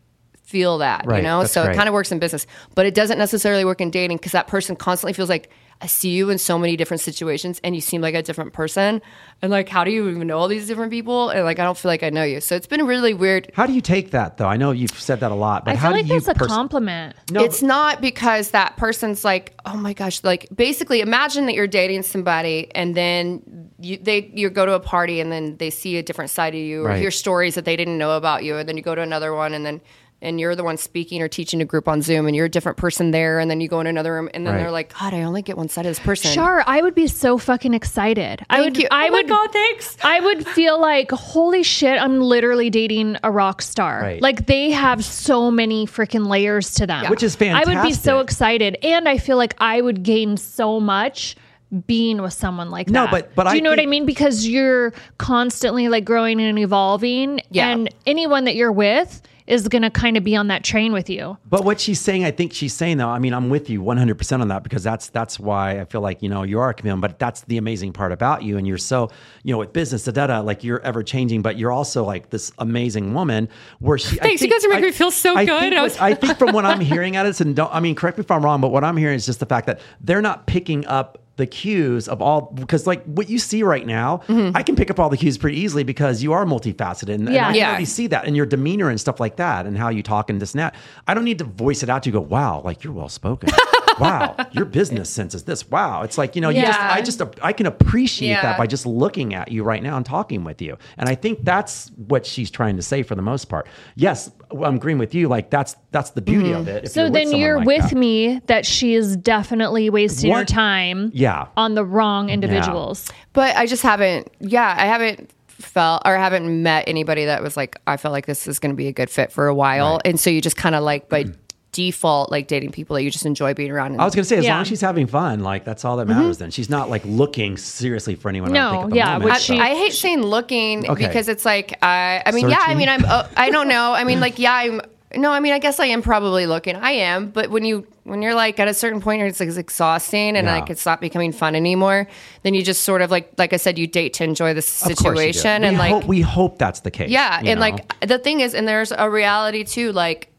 feel that, right. you know. That's so great. It kind of works in business, but it doesn't necessarily work in dating because that person constantly feels like. I see you in so many different situations and you seem like a different person. And like, how do you even know all these different people? And like, I don't feel like I know you. So it's been really weird. How do you take that though? I know you've said that a lot, but I how feel like do you that's pers- a compliment. No, it's but- not because that person's like, oh my gosh, like basically imagine that you're dating somebody and then you, they, you go to a party and then they see a different side of you or right. hear stories that they didn't know about you. And then you go to another one and then, and you're the one speaking or teaching a group on Zoom and you're a different person there and then you go in another room and then right. they're like, God, I only get one side of this person. Shar, I would be so fucking excited. Thank I would, you. I oh would, my God, thanks. I would feel like, holy shit, I'm literally dating a rock star. Right. Like they have so many freaking layers to them. Yeah. Which is fantastic. I would be so excited. And I feel like I would gain so much being with someone like no, that. No, but, but Do I Do you know think, what I mean? Because you're constantly like growing and evolving, yeah. and anyone that you're with is going to kind of be on that train with you. But what she's saying, I think she's saying though, I mean, I'm with you one hundred percent on that, because that's, that's why I feel like, you know, you are a chameleon, but that's the amazing part about you. And you're so, you know, with business, da da da, like you're ever changing, but you're also like this amazing woman where she, Thanks, I think, you guys are making I, me feel so I good. Think I, was, I think from what I'm hearing at it, and don't, I mean, correct me if I'm wrong, but what I'm hearing is just the fact that they're not picking up the cues of all, because like what you see right now, mm-hmm. I can pick up all the cues pretty easily because you are multifaceted and, yeah. and I can yeah. already see that in your demeanor and stuff like that and how you talk and this and that. I don't need to voice it out to go, wow, like you're well spoken. Wow, your business sense is this. Wow. It's like, you know, yeah. you just, I just, I can appreciate yeah. that by just looking at you right now and talking with you. And I think that's what she's trying to say for the most part. Yes, I'm agreeing with you. Like that's, that's the beauty mm-hmm. of it. So you're then with you're like with that. me that she is definitely wasting One, her time yeah. on the wrong individuals. Yeah. But I just haven't, yeah, I haven't felt or haven't met anybody that was like, I felt like this is going to be a good fit for a while. Right. And so you just kind of like, but mm-hmm. default like dating people that you just enjoy being around. And I was gonna say, as yeah. long as she's having fun, like that's all that matters. Mm-hmm. Then she's not like looking seriously for anyone. No, yeah, moment, I, so. I hate saying looking okay. because it's like I. I mean, Searching. yeah, I mean, I'm. Uh, I don't know. I mean, like, yeah, I'm. No, I mean, I guess I am probably looking. I am, but when you when you're like at a certain point, it's like it's exhausting, and yeah. like it's not becoming fun anymore. Then you just sort of like like I said, you date to enjoy the situation, and we like hope, we hope that's the case. Yeah, and know? Like the thing is, and there's a reality too, like.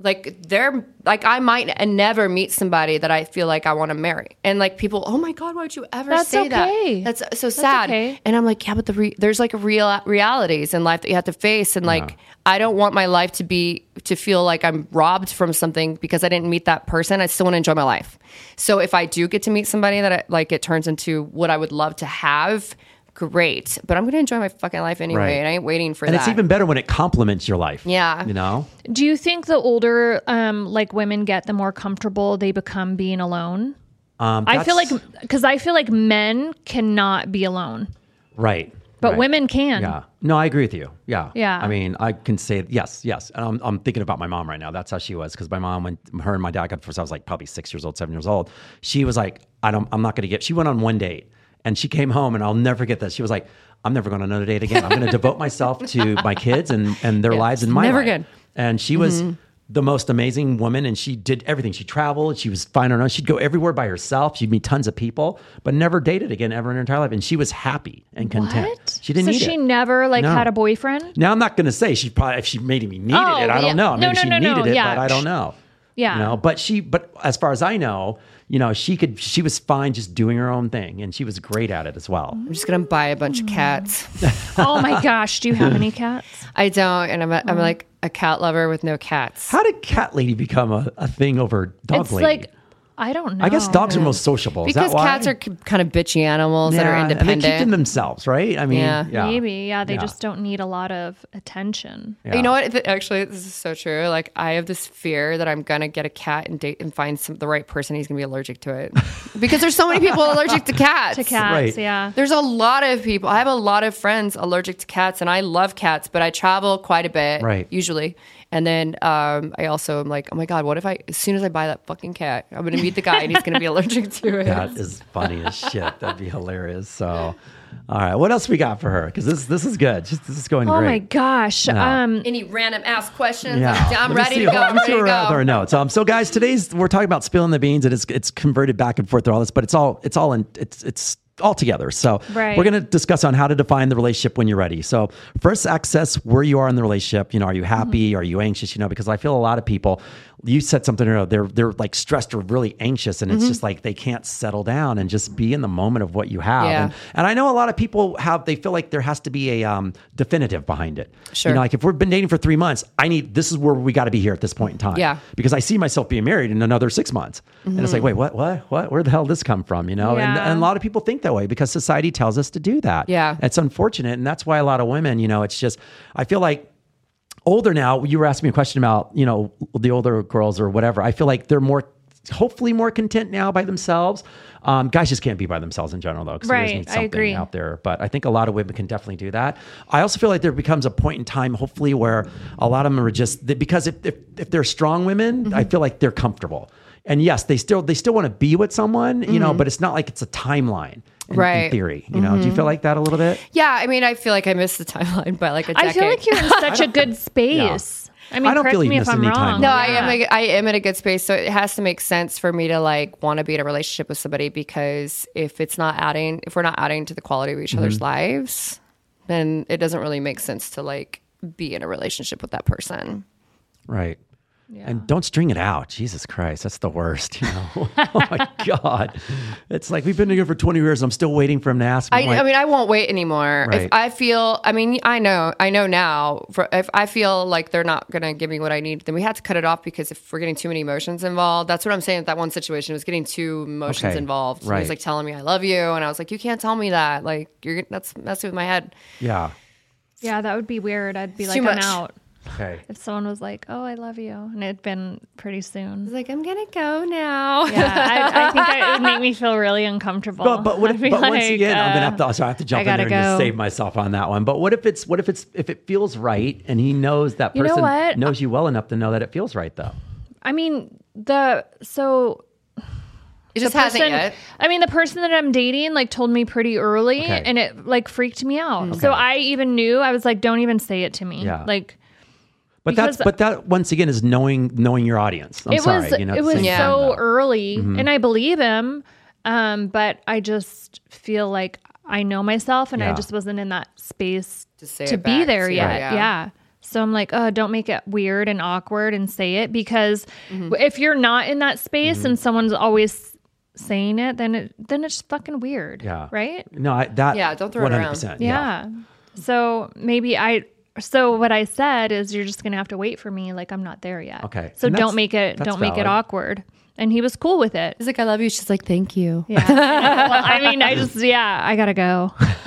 Like they're like I might never meet somebody that I feel like I want to marry, and like people, oh my God, why would you ever That's say okay. that? That's so sad. That's okay. And I'm like, yeah, but the re- there's like real realities in life that you have to face, and like yeah. I don't want my life to be to feel like I'm robbed from something because I didn't meet that person. I still want to enjoy my life. So if I do get to meet somebody that I, like it turns into what I would love to have. Great, but I'm going to enjoy my fucking life anyway, right. and I ain't waiting for and that. And it's even better when it complements your life. Yeah. You know? Do you think the older um, like women get, the more comfortable they become being alone? Um, I feel like, because I feel like men cannot be alone. Right. But right. women can. Yeah. No, I agree with you. Yeah. Yeah. I mean, I can say yes, yes. And I'm, I'm thinking about my mom right now. That's how she was. Because my mom, when her and my dad got first, I was like probably six years old, seven years old. She was like, I don't, I'm not going to get, she went on one date. And she came home, and I'll never forget this. She was like, I'm never going on another date again. I'm going to devote myself to my kids and, and their yeah, lives and my never life. Never again. And she was mm-hmm. the most amazing woman, and she did everything. She traveled. She was fine on her own. She'd go everywhere by herself. She'd meet tons of people, but never dated again ever in her entire life. And she was happy and content. What? She didn't so need it. So she never like no. had a boyfriend? Now, I'm not going to say she probably, if she maybe needed oh, it. I yeah. don't know. No, maybe no, she no, needed no. it, yeah. but I don't know. Yeah. You know, but she, but as far as I know, you know, she could, she was fine just doing her own thing, and she was great at it as well. I'm just going to buy a bunch of cats. Oh my gosh. Do you have any cats? I don't. And I'm, a, I'm like a cat lover with no cats. How did cat lady become a, a thing over dog it's lady? Like, I don't know. I guess dogs yeah. are most sociable. Because Is that why? Cats are c- kind of bitchy animals yeah, that are independent. And they keep them themselves, right? I mean, yeah. Yeah. maybe. Yeah, they yeah. just don't need a lot of attention. Yeah. You know what? Actually, this is so true. Like, I have this fear that I'm going to get a cat and date and find some, the right person. He's going to be allergic to it. Because there's so many people allergic to cats. To cats, right. yeah. There's a lot of people. I have a lot of friends allergic to cats, and I love cats, but I travel quite a bit, right. usually. And then um, I also am like, oh my God, what if I, as soon as I buy that fucking cat, I'm going to meet the guy and he's going to be allergic to it. That is funny as shit. That'd be hilarious. So, all right. What else we got for her? Because this this is good. Just, this is going oh great. Oh my gosh. Yeah. Um, Any random ass questions? Yeah. I'm, I'm ready see, to go. I'm ready to go. Or no. So, um, so guys, today's, we're talking about spilling the beans, and it's it's converted back and forth through all this, but it's all, it's all in, it's, it's, all together. So right. we're going to discuss on how to define the relationship when you're ready. So first, access where you are in the relationship. You know, are you happy? Mm-hmm. Are you anxious? You know, because I feel a lot of people, you said something earlier, they're, they're like stressed or really anxious, and mm-hmm. it's just like, they can't settle down and just be in the moment of what you have. Yeah. And, and I know a lot of people have, they feel like there has to be a um, definitive behind it. Sure. You know, like if we've been dating for three months, I need, this is where we got to be here at this point in time. Yeah. Because I see myself being married in another six months. Mm-hmm. And it's like, wait, what, what, what, where the hell did this come from? You know? Yeah. And, and a lot of people think that way because society tells us to do that. Yeah. It's unfortunate. And that's why a lot of women, you know, it's just, I feel like older now, you were asking me a question about, you know, the older girls or whatever. I feel like they're more, hopefully more content now by themselves. Um, guys just can't be by themselves in general though, because right. there's something I agree. out there. But I think a lot of women can definitely do that. I also feel like there becomes a point in time, hopefully, where a lot of them are just, because if, if, if they're strong women, mm-hmm. I feel like they're comfortable. And yes, they still they still want to be with someone, you mm-hmm. know, but it's not like it's a timeline. In, right. in theory, you know, mm-hmm. do you feel like that a little bit? Yeah, I mean, I feel like I missed the timeline by like a decade. I feel like you're in such a good space. Yeah. I mean, I don't correct feel me if I'm wrong. Timeline. No, yeah. I am. Like, I am in a good space, so it has to make sense for me to like want to be in a relationship with somebody, because if it's not adding, if we're not adding to the quality of each mm-hmm. other's lives, then it doesn't really make sense to like be in a relationship with that person. Right. Yeah. And don't string it out. Jesus Christ, that's the worst. You know? Oh my God. It's like, we've been together for twenty years. I'm still waiting for him to ask me. I, like, I mean, I won't wait anymore. Right. If I feel, I mean, I know, I know now, for, if I feel like they're not going to give me what I need, then we have to cut it off, because if we're getting too many emotions involved, that's what I'm saying. That one situation was getting too emotions okay. involved. Right. He was like telling me, I love you. And I was like, you can't tell me that. Like, you're that's messing with my head. Yeah. Yeah, that would be weird. I'd be it's like, I'm out. Okay. If someone was like, "Oh, I love you," and it'd been pretty soon, it's like, "I'm gonna go now." Yeah, I, I think I, it would make me feel really uncomfortable. But, but, what if, but like, once again, uh, I'm gonna have to. So I have to jump in there and go. Just save myself on that one. But what if it's what if it's if it feels right, and he knows that person you know knows you well enough to know that it feels right, though. I mean the so. It just person, hasn't yet. I mean, the person that I'm dating like told me pretty early, okay. and it like freaked me out. Okay. So I even knew I was like, "Don't even say it to me." Yeah. Like. But because that's but that once again is knowing knowing your audience. I'm it sorry, was, you know, it was so though. early, mm-hmm. and I believe him, um, but I just feel like I know myself, and yeah. I just wasn't in that space to, say to it be back, there yet. It, yeah. yeah, so I'm like, oh, don't make it weird and awkward and say it, because mm-hmm. if you're not in that space mm-hmm. and someone's always saying it, then it then it's fucking weird. Yeah, right. No, I, that yeah, don't throw one hundred percent, it around. Yeah. yeah, so maybe I. So what I said is, you're just going to have to wait for me. Like, I'm not there yet. Okay. So don't make it, don't valid. make it awkward. And he was cool with it. He's like, I love you. She's like, thank you. Yeah. Well, I mean, I just, yeah, I got to go. oh,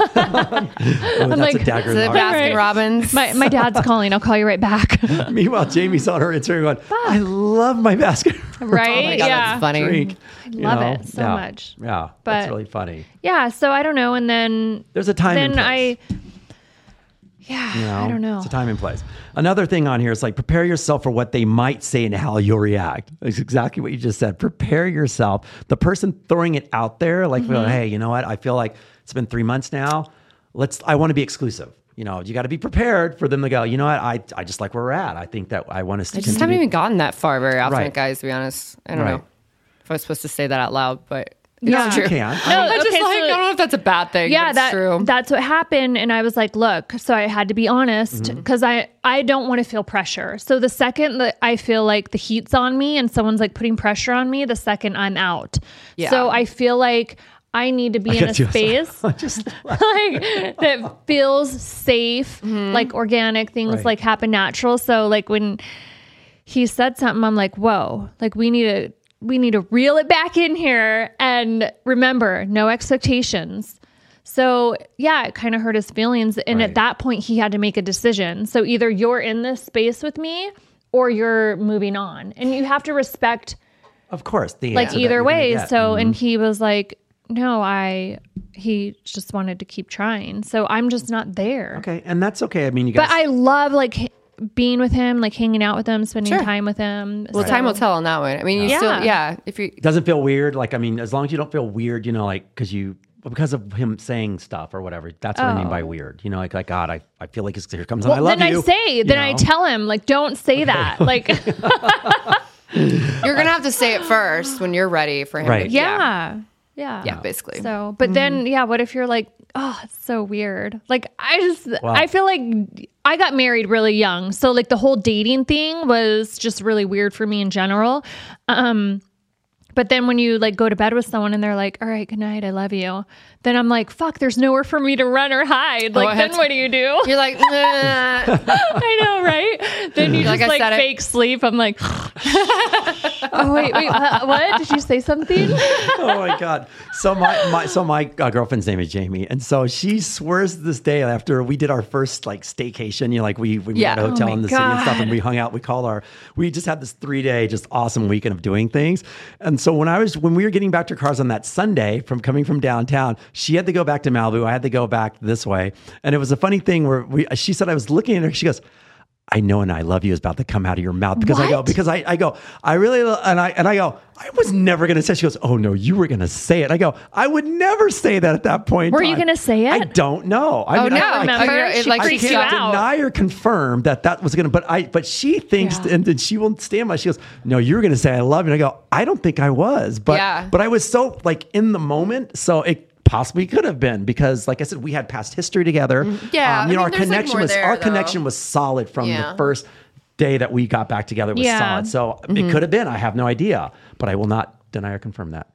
I'm that's like, a dagger in the heart. Baskin Robbins. my, my dad's calling. I'll call you right back. Meanwhile, Jamie's on her Instagram going, I love my Baskin Robbins. Right? Oh my God, yeah. That's funny. Drink. I love know? it so yeah. much. Yeah. But that's really funny. Yeah. So I don't know. And then. There's a time and place. I. Yeah, you know, I don't know. It's a time and place. Another thing on here is like, prepare yourself for what they might say and how you'll react. It's exactly what you just said. Prepare yourself. The person throwing it out there, like, mm-hmm. hey, you know what? I feel like it's been three months now. Let's. I want to be exclusive. You know, you got to be prepared for them to go, you know what? I I just like where we're at. I think that I want us to I just continue. haven't even gotten that far very often, right. guys, to be honest. I don't right. know if I was supposed to say that out loud, but... Yeah, no, you can. No, I, mean, okay, just like, so, I don't know if that's a bad thing. Yeah, that's true. That's what happened. And I was like, look, so I had to be honest, because mm-hmm. I, I don't want to feel pressure. So the second that I feel like the heat's on me and someone's like putting pressure on me, the second I'm out. Yeah. So I feel like I need to be I in a space just like that feels safe, mm-hmm. like organic things right. like happen natural. So like when he said something, I'm like, whoa, like we need to. We need to reel it back in here and remember, no expectations. So yeah, it kind of hurt his feelings. And right. at that point he had to make a decision. So either you're in this space with me or you're moving on, and you have to respect. Of course. The like either way. So, mm-hmm. and he was like, no, I, he just wanted to keep trying. So I'm just not there. Okay. And that's okay. I mean, you guys, but I love like being with him, like hanging out with him, spending sure. time with him. Well, so. time will tell on that one. I mean, you yeah. still, yeah. If you doesn't feel weird, like I mean, as long as you don't feel weird, you know, like because you because of him saying stuff or whatever. That's what oh. I mean by weird. You know, like like God, I, I feel like here comes well, on. I love then you. Then I say, you then know? I tell him, like, don't say okay. that. Like you're gonna have to say it first when you're ready for him. Right. To, yeah. yeah. Yeah. Yeah, basically. So, but mm-hmm. then, yeah, what if you're like, oh, it's so weird. Like, I just, wow. I feel like I got married really young. So, like, the whole dating thing was just really weird for me in general. Um, but then when you, like, go to bed with someone and they're like, all right, good night, I love you. Then I'm like, fuck, there's nowhere for me to run or hide. Like, oh, then to- what do you do? You're like, nah. I know, right? Then you like just, I like, fake it. sleep. I'm like... Oh, wait, wait, what, what? Did you say something? Oh, my God. So my, my so my uh, girlfriend's name is Jamie. And so she swears this day after we did our first like staycation, you know, like we, we yeah. met a hotel oh in the God. city and stuff, and we hung out, we called our, we just had this three day, just awesome weekend of doing things. And so when I was, when we were getting back to our cars on that Sunday from coming from downtown, she had to go back to Malibu. I had to go back this way. And it was a funny thing where we, she said, I was looking at her, she goes, I know and I love you is about to come out of your mouth because what? I go, because I, I go, I really, lo- and I, and I go, I was never going to say, she goes, oh no, you were going to say it. I go, I would never say that at that point. Were you going to say it? I don't know. I oh mean, no, I, remember? I, I, she I freaked you out. I can't deny or confirm that that was going to, but I, but she thinks, yeah. and, and she will stand by, she goes, no, you were going to say, I love you. And I go, I don't think I was, but, yeah. but I was so like in the moment. So it possibly could have been because, like I said, we had past history together. Yeah, um, you know, I mean, our connection like was there, our though. connection was solid from yeah. the first day that we got back together. It was yeah. solid, so mm-hmm. it could have been. I have no idea, but I will not deny or confirm that.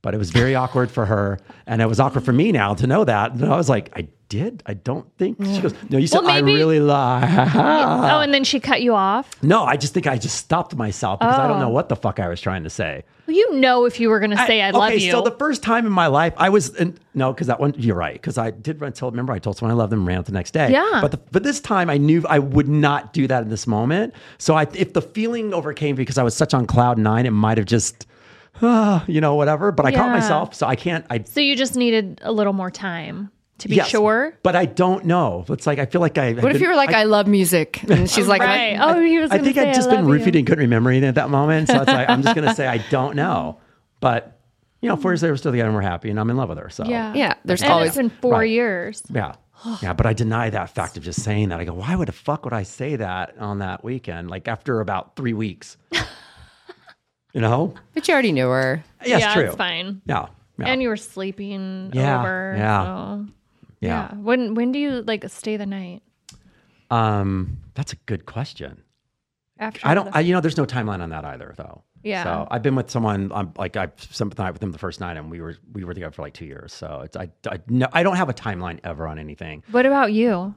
But it was very awkward for her, and it was awkward for me now to know that. And I was like, I did. I don't think yeah. she goes. No, you said well, maybe, I really lied. Oh, and then she cut you off. No, I just think I just stopped myself because oh. I don't know what the fuck I was trying to say. Well, you know, if you were going to say I, I love okay, you. Okay, so the first time in my life, I was, in, no, because that one, you're right. Because I did run, told, remember I told someone I loved them, ran out the next day. Yeah. But the, but this time I knew I would not do that in this moment. So I, if the feeling overcame because I was such on cloud nine, it might have just, uh, you know, whatever. But I yeah. caught myself, so I can't. I. So you just needed a little more time. To be yes, sure, but I don't know. It's like I feel like I. What I've if been, you were like, I, I love music, and she's like, right. I, oh, he was. I think I'd just been roofied and couldn't remember anything at that moment. So it's like I'm just gonna say I don't know. But you know, four years later, we're still together, and we're happy, and I'm in love with her. So yeah, yeah. There's and always it's been four right. years. Yeah, yeah. But I deny that fact of just saying that. I go, why would the fuck would I say that on that weekend? Like after about three weeks, you know. But you already knew her. Yes, yeah, true. It's fine. Yeah, yeah. And you were sleeping yeah, over. Yeah. So. Yeah. yeah. When when do you like stay the night? Um, that's a good question. After I don't, I, you know, there's no timeline on that either, though. Yeah. So I've been with someone, I'm like I some night with them the first night, and we were we were together for like two years. So it's I I, no, I don't have a timeline ever on anything. What about you?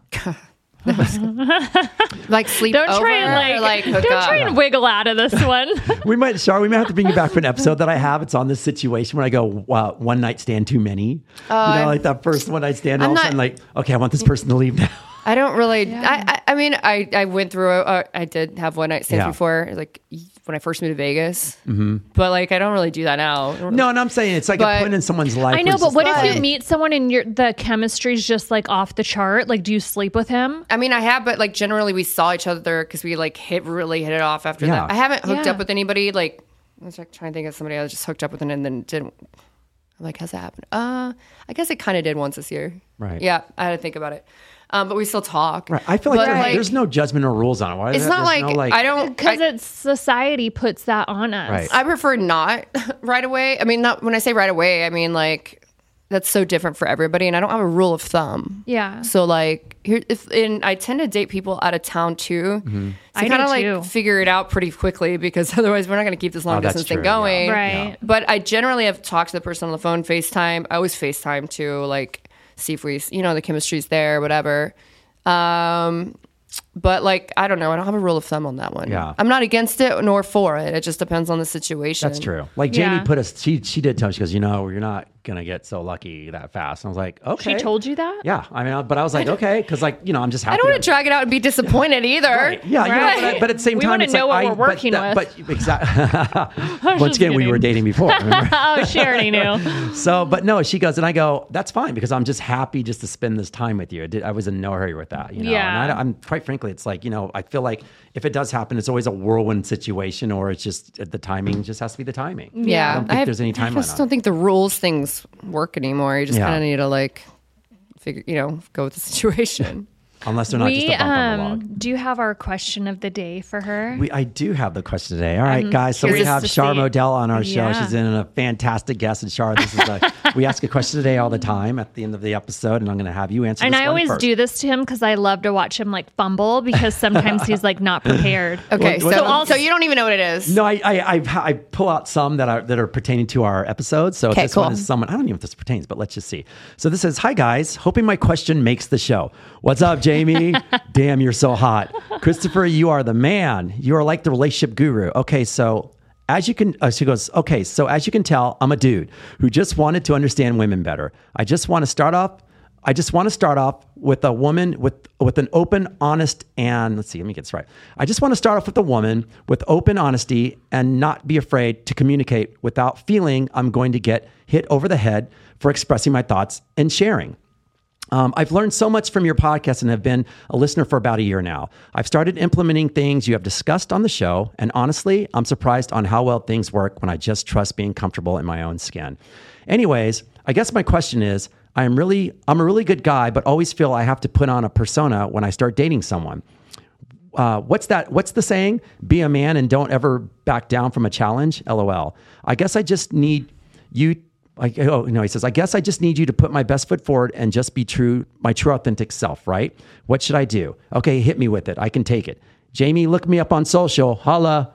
Like sleep don't over, try and like, like hook don't up. Try and wiggle out of this one. we might, Shara, we might have to bring you back for an episode that I have. It's on this situation where I go, wow, one night stand too many. Uh, you know, like that first one night stand. I'm all not, of a sudden, like, okay, I want this person to leave now. I don't really. Yeah. I, I I mean, I, I went through. A, uh, I did have one night stands yeah. before, like when I first moved to Vegas. Mm-hmm. But like, I don't really do that now. Really, no, and I'm saying it's like but, a point in someone's life. I know, but what like, if you meet someone and your the chemistry's just like off the chart? Like, do you sleep with him? I mean, I have, but like generally we saw each other because we like hit really hit it off after yeah. that. I haven't hooked yeah. up with anybody. Like, I was like trying to think of somebody I was just hooked up with and then didn't. I'm like, how's that happen? Uh, I guess it kind of did once this year. Right. Yeah, I had to think about it. Um, but we still talk. Right. I feel like, like there's no judgment or rules on it. Why it's not like, no like I don't because it's society puts that on us. Right. I prefer not right away. I mean, not when I say right away, I mean like that's so different for everybody, and I don't have a rule of thumb. Yeah. So like here, if and I tend to date people out of town too. Mm-hmm. So I kind of like too. figure it out pretty quickly because otherwise we're not going to keep this long oh, distance thing going. Yeah. Right. Yeah. But I generally have talked to the person on the phone, FaceTime. I always FaceTime too. Like. See if we, you know, the chemistry's there, whatever. Um, but like, I don't know. I don't have a rule of thumb on that one. Yeah. I'm not against it nor for it. It just depends on the situation. That's true. Like Jamie yeah. put us, she, she did tell me, she goes, you know, you're not going to get so lucky that fast. And I was like, okay. She told you that? Yeah. I mean, I, but I was like, okay. Cause like, you know, I'm just happy. I don't want to drag it out and be disappointed either. Right. Yeah. Right. You know, but, but at the same we time, it's like, I want to know what we're working I, but, with. But exactly. Once again, kidding. We were dating before. Oh, she already knew. So, but no, she goes, and I go, that's fine because I'm just happy just to spend this time with you. I, did, I was in no hurry with that, you know? Yeah. And I, I'm quite frankly, it's like, you know, I feel like if it does happen, it's always a whirlwind situation or it's just the timing just has to be the timing. Yeah. I don't think I there's have, any timeline. I just don't think the rules things work anymore. You just yeah. kind of need to like figure, you know, go with the situation. Unless they're not we, just a bump um, on the log. Do you have our question of the day for her? We, I do have the question today. All right, um, guys. So we have Shara Modell on our show. Yeah. She's in a fantastic guest. And Shara, this is a, we ask a question today all the time at the end of the episode, and I'm going to have you answer. And this I one always first. do this to him because I love to watch him like fumble because sometimes he's like not prepared. Okay, well, so, so also you don't even know what it is. No, I I, I, I pull out some that are that are pertaining to our episode. So okay, this cool. one is someone I don't even know if this pertains, but let's just see. So this says, "Hi guys, hoping my question makes the show. What's up?" Jamie, damn, you're so hot. Christopher, you are the man. You are like the relationship guru. Okay, so as you can, uh, she goes, okay, so as you can tell, I'm a dude who just wanted to understand women better. I just want to start off. I just want to start off with a woman with with an open, honest, and let's see, let me get this right. I just want to start off with a woman with open honesty and not be afraid to communicate without feeling I'm going to get hit over the head for expressing my thoughts and sharing. Um, I've learned so much from your podcast and have been a listener for about a year now. I've started implementing things you have discussed on the show, and honestly, I'm surprised on how well things work when I just trust being comfortable in my own skin. Anyways, I guess my question is, I'm really, I'm a really good guy, but always feel I have to put on a persona when I start dating someone. Uh, what's that? What's the saying? Be a man and don't ever back down from a challenge. L O L. I guess I just need you. I, oh no, he says, I guess I just need you to put my best foot forward and just be true, my true authentic self, right? What should I do? Okay, hit me with it. I can take it. Jamie, look me up on social. Holla.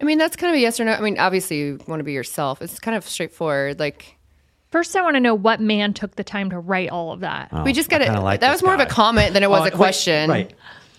I mean, that's kind of a yes or no. I mean, obviously you want to be yourself. It's kind of straightforward. Like, first, I want to know what man took the time to write all of that. Oh, we just got to, like that was more guy. Of a comment than it was oh, a question. Wait, right.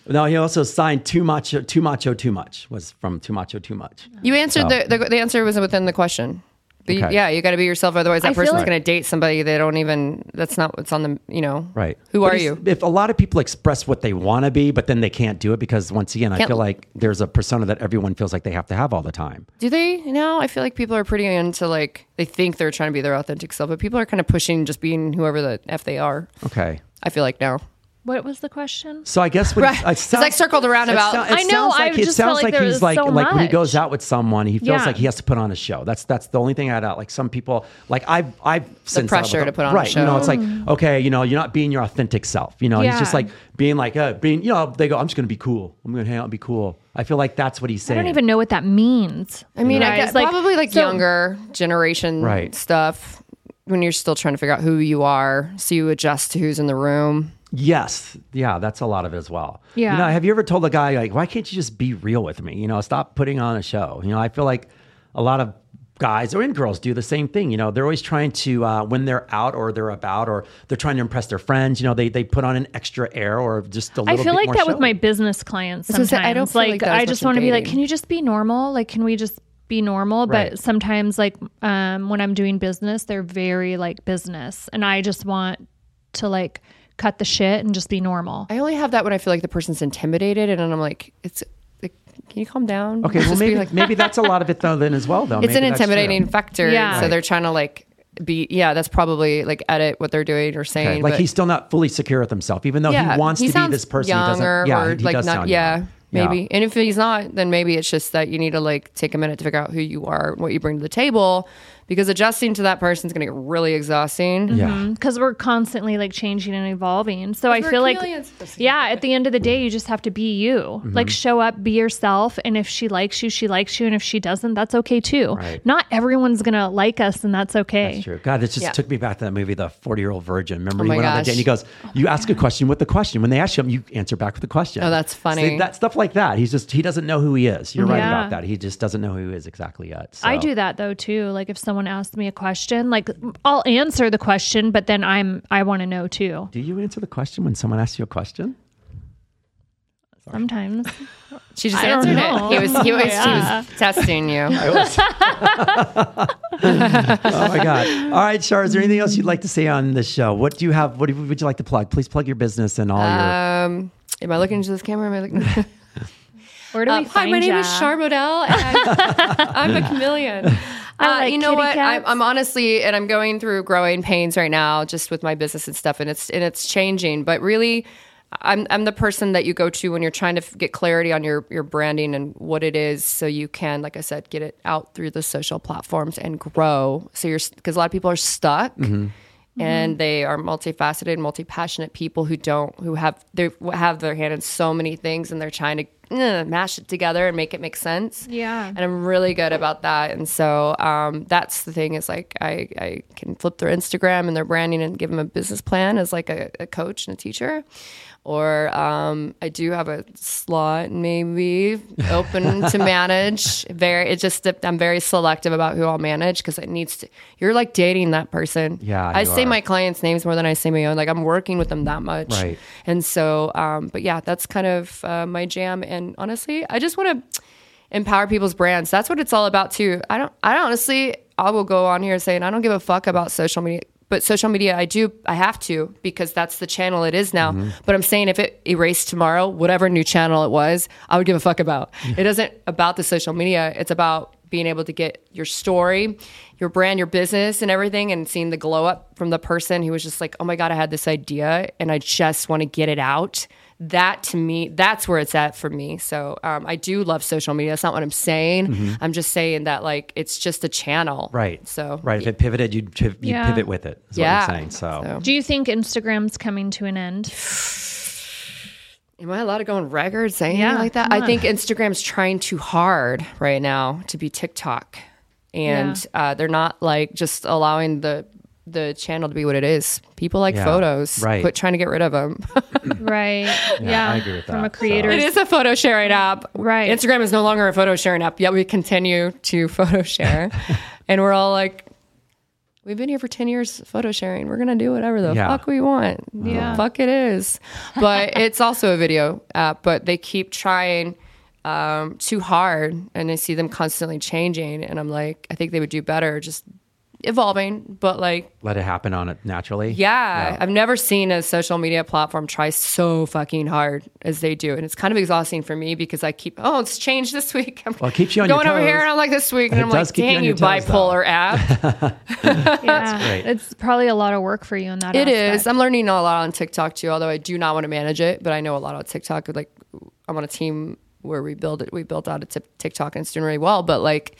No, he also signed too macho, too macho, too much was from too macho, too much. You answered so. the, the, the answer was within the question. Okay. You, yeah, you got to be yourself. Otherwise, that I person's like, going to date somebody they don't even. That's not what's on the. You know, right? Who but are you? If a lot of people express what they want to be, but then they can't do it because once again, can't, I feel like there's a persona that everyone feels like they have to have all the time. Do they? No, I feel like people are pretty into like they think they're trying to be their authentic self, but people are kind of pushing just being whoever the f they are. Okay, I feel like now. What was the question? So I guess when right. it sounds, it's like circled around about. It so, it I know. Like, I just it sounds like, like he's like so like when he goes out with someone, he feels yeah. like he has to put on a show. That's that's the only thing I had out. Like some people, like I've I've the pressure to put on right, a show. You know, it's like okay, you know, you're not being your authentic self. You know, yeah. he's just like being like uh, being. You know, they go, I'm just gonna be cool. I'm gonna hang out and be cool. I feel like that's what he's saying. I don't even know what that means. I mean, right? I guess like, probably like so, younger generation right. stuff when you're still trying to figure out who you are, so you adjust to who's in the room. Yes. Yeah, that's a lot of it as well. Yeah. You know, have you ever told a guy, like, why can't you just be real with me? You know, stop putting on a show. You know, I feel like a lot of guys or in girls do the same thing. You know, they're always trying to, uh, when they're out or they're about or they're trying to impress their friends, you know, they they put on an extra air or just a little bit more show. I feel like that show. With my business clients sometimes. I, I don't feel like, like I just want to be like, can you just be normal? Like, can we just be normal? Right. But sometimes like um, when I'm doing business, they're very like business. And I just want to like... cut the shit and just be normal. I only have that when I feel like the person's intimidated and I'm like, it's like, can you calm down? Okay, well maybe like, maybe that's a lot of it though then as well though. It's maybe an intimidating factor. Yeah. So right. they're trying to like be, yeah, that's probably like edit what they're doing or saying. Okay. Like but, he's still not fully secure with himself, even though yeah, he wants he to be this person. He doesn't, or, yeah, or he like does not, sound yeah, young. Maybe. Yeah. And if he's not, then maybe it's just that you need to like take a minute to figure out who you are, what you bring to the table. Because adjusting to that person is going to get really exhausting. Yeah. Mm-hmm. Because we're constantly like changing and evolving. So I feel like, yeah, at the end of the day, you just have to be you. Mm-hmm. Like show up, be yourself. And if she likes you, she likes you. And if she doesn't, that's okay too. Right. Not everyone's going to like us and that's okay. That's true. God, it just yeah. took me back to that movie, The forty-Year-Old Virgin. Remember oh he went gosh. on that date and he goes, oh you ask God. a question with the question. When they ask him, you answer back with the question. Oh, that's funny. So that stuff like that. He's just, he doesn't know who he is. You're yeah. right about that. He just doesn't know who he is exactly yet. So. I do that though too. Like if someone Someone asked me a question, like I'll answer the question, but then I'm I want to know too. Do you answer the question when someone asks you a question? Sorry. Sometimes she just I answered it. He was he was, yeah. she was testing you. I was. Oh my God! All right, Shara, is there anything else you'd like to say on the show? What do you have? What would you like to plug? Please plug your business and all um, your. Am I looking into this camera? Am I looking? Where do um, we find Hi, my name ya? is Shara Modell, and I'm a chameleon. Uh, like you know what? I'm, I'm honestly, and I'm going through growing pains right now, just with my business and stuff, and it's and it's changing. But really, I'm I'm the person that you go to when you're trying to f- get clarity on your your branding and what it is, so you can, like I said, get it out through the social platforms and grow. So you're because a lot of people are stuck, mm-hmm. and mm-hmm. they are multifaceted, multi-passionate people who don't who have they have their hand in so many things, and they're trying to. mash it together and make it make sense. Yeah. And I'm really good about that. And so um, that's the thing is like I, I can flip their Instagram and their branding and give them a business plan as like a, a coach and a teacher. Or um, I do have a slot maybe open to manage. Very, it just I'm very selective about who I'll manage because it needs to. You're like dating that person. Yeah, I say are. my clients' names more than I say my own. Like I'm working with them that much. Right. And so, um, but yeah, that's kind of uh, my jam. And honestly, I just want to empower people's brands. That's what it's all about too. I don't. I honestly, I will go on here saying I don't give a fuck about social media. But social media, I do, I have to, because that's the channel it is now. Mm-hmm. But I'm saying if it erased tomorrow, whatever new channel it was, I would give a fuck about. Yeah. It isn't about the social media. It's about being able to get your story, your brand, your business and everything, and seeing the glow up from the person who was just like, oh my God, I had this idea and I just want to get it out. That to me, that's where it's at for me. So um, I do love social media. That's not what I'm saying. Mm-hmm. I'm just saying that like it's just a channel. Right. So Right. If it pivoted, you'd, you'd yeah. pivot with it is yeah. what I'm saying. So. so do you think Instagram's coming to an end? Am I allowed to go on record saying yeah, like that? I think Instagram's trying too hard right now to be TikTok. And yeah. uh, they're not like just allowing the the channel to be what it is. People like yeah. photos, right. Quit trying to get rid of them. Right. Yeah, yeah. I agree with that. From a creator. So. It is a photo sharing app. Right. Instagram is no longer a photo sharing app, yet we continue to photo share. And we're all like, we've been here for ten years photo sharing. We're going to do whatever the yeah. fuck we want. Yeah. The fuck it is. But it's also a video app, but they keep trying um, too hard and I see them constantly changing. And I'm like, I think they would do better just evolving, but like. Let it happen on it naturally. Yeah. yeah. I've never seen a social media platform try so fucking hard as they do. And it's kind of exhausting for me because I keep, oh, it's changed this week. I'm well, it keeps you on going your toes. Over here and I'm like this week. And it I'm like, dang you, you toes, bipolar though. App. Yeah, that's great. It's probably a lot of work for you in that It aspect. Is. I'm learning a lot on TikTok too, although I do not want to manage it, but I know a lot on TikTok. Like I'm on a team where we build it. We built out a t- TikTok and it's doing really well, but like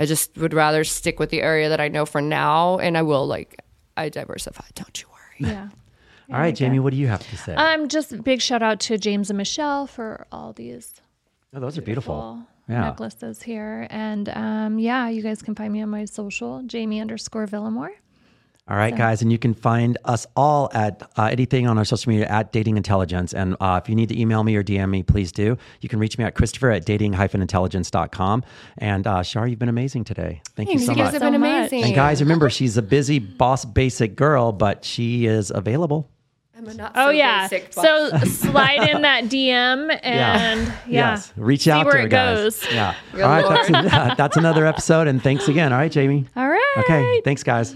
I just would rather stick with the area that I know for now. And I will like, I diversify. Don't you worry. Yeah. All right, Jamie, that. What do you have to say? Um, just big shout out to James and Michelle for all these. Oh, those beautiful are beautiful. Yeah. Necklaces here. And um, yeah, you guys can find me on my social, Jamie underscore Villamore. All right, so. Guys, and you can find us all at uh, anything on our social media at Dating Intelligence. And uh, if you need to email me or D M me, please do. You can reach me at Christopher at dating dash intelligence dot com. And uh, Shara, you've been amazing today. Thank Thanks, you so much. You guys much. Have been amazing. And guys, remember, she's a busy boss basic girl, but she is available. I'm not so oh, yeah. basic. So slide in that D M and yeah. yeah. Yes. Reach See out where to her, it guys. Goes. Yeah. Good all Lord. Right, that's, uh, that's another episode. And thanks again. All right, Jamie. All right. Okay, thanks, guys.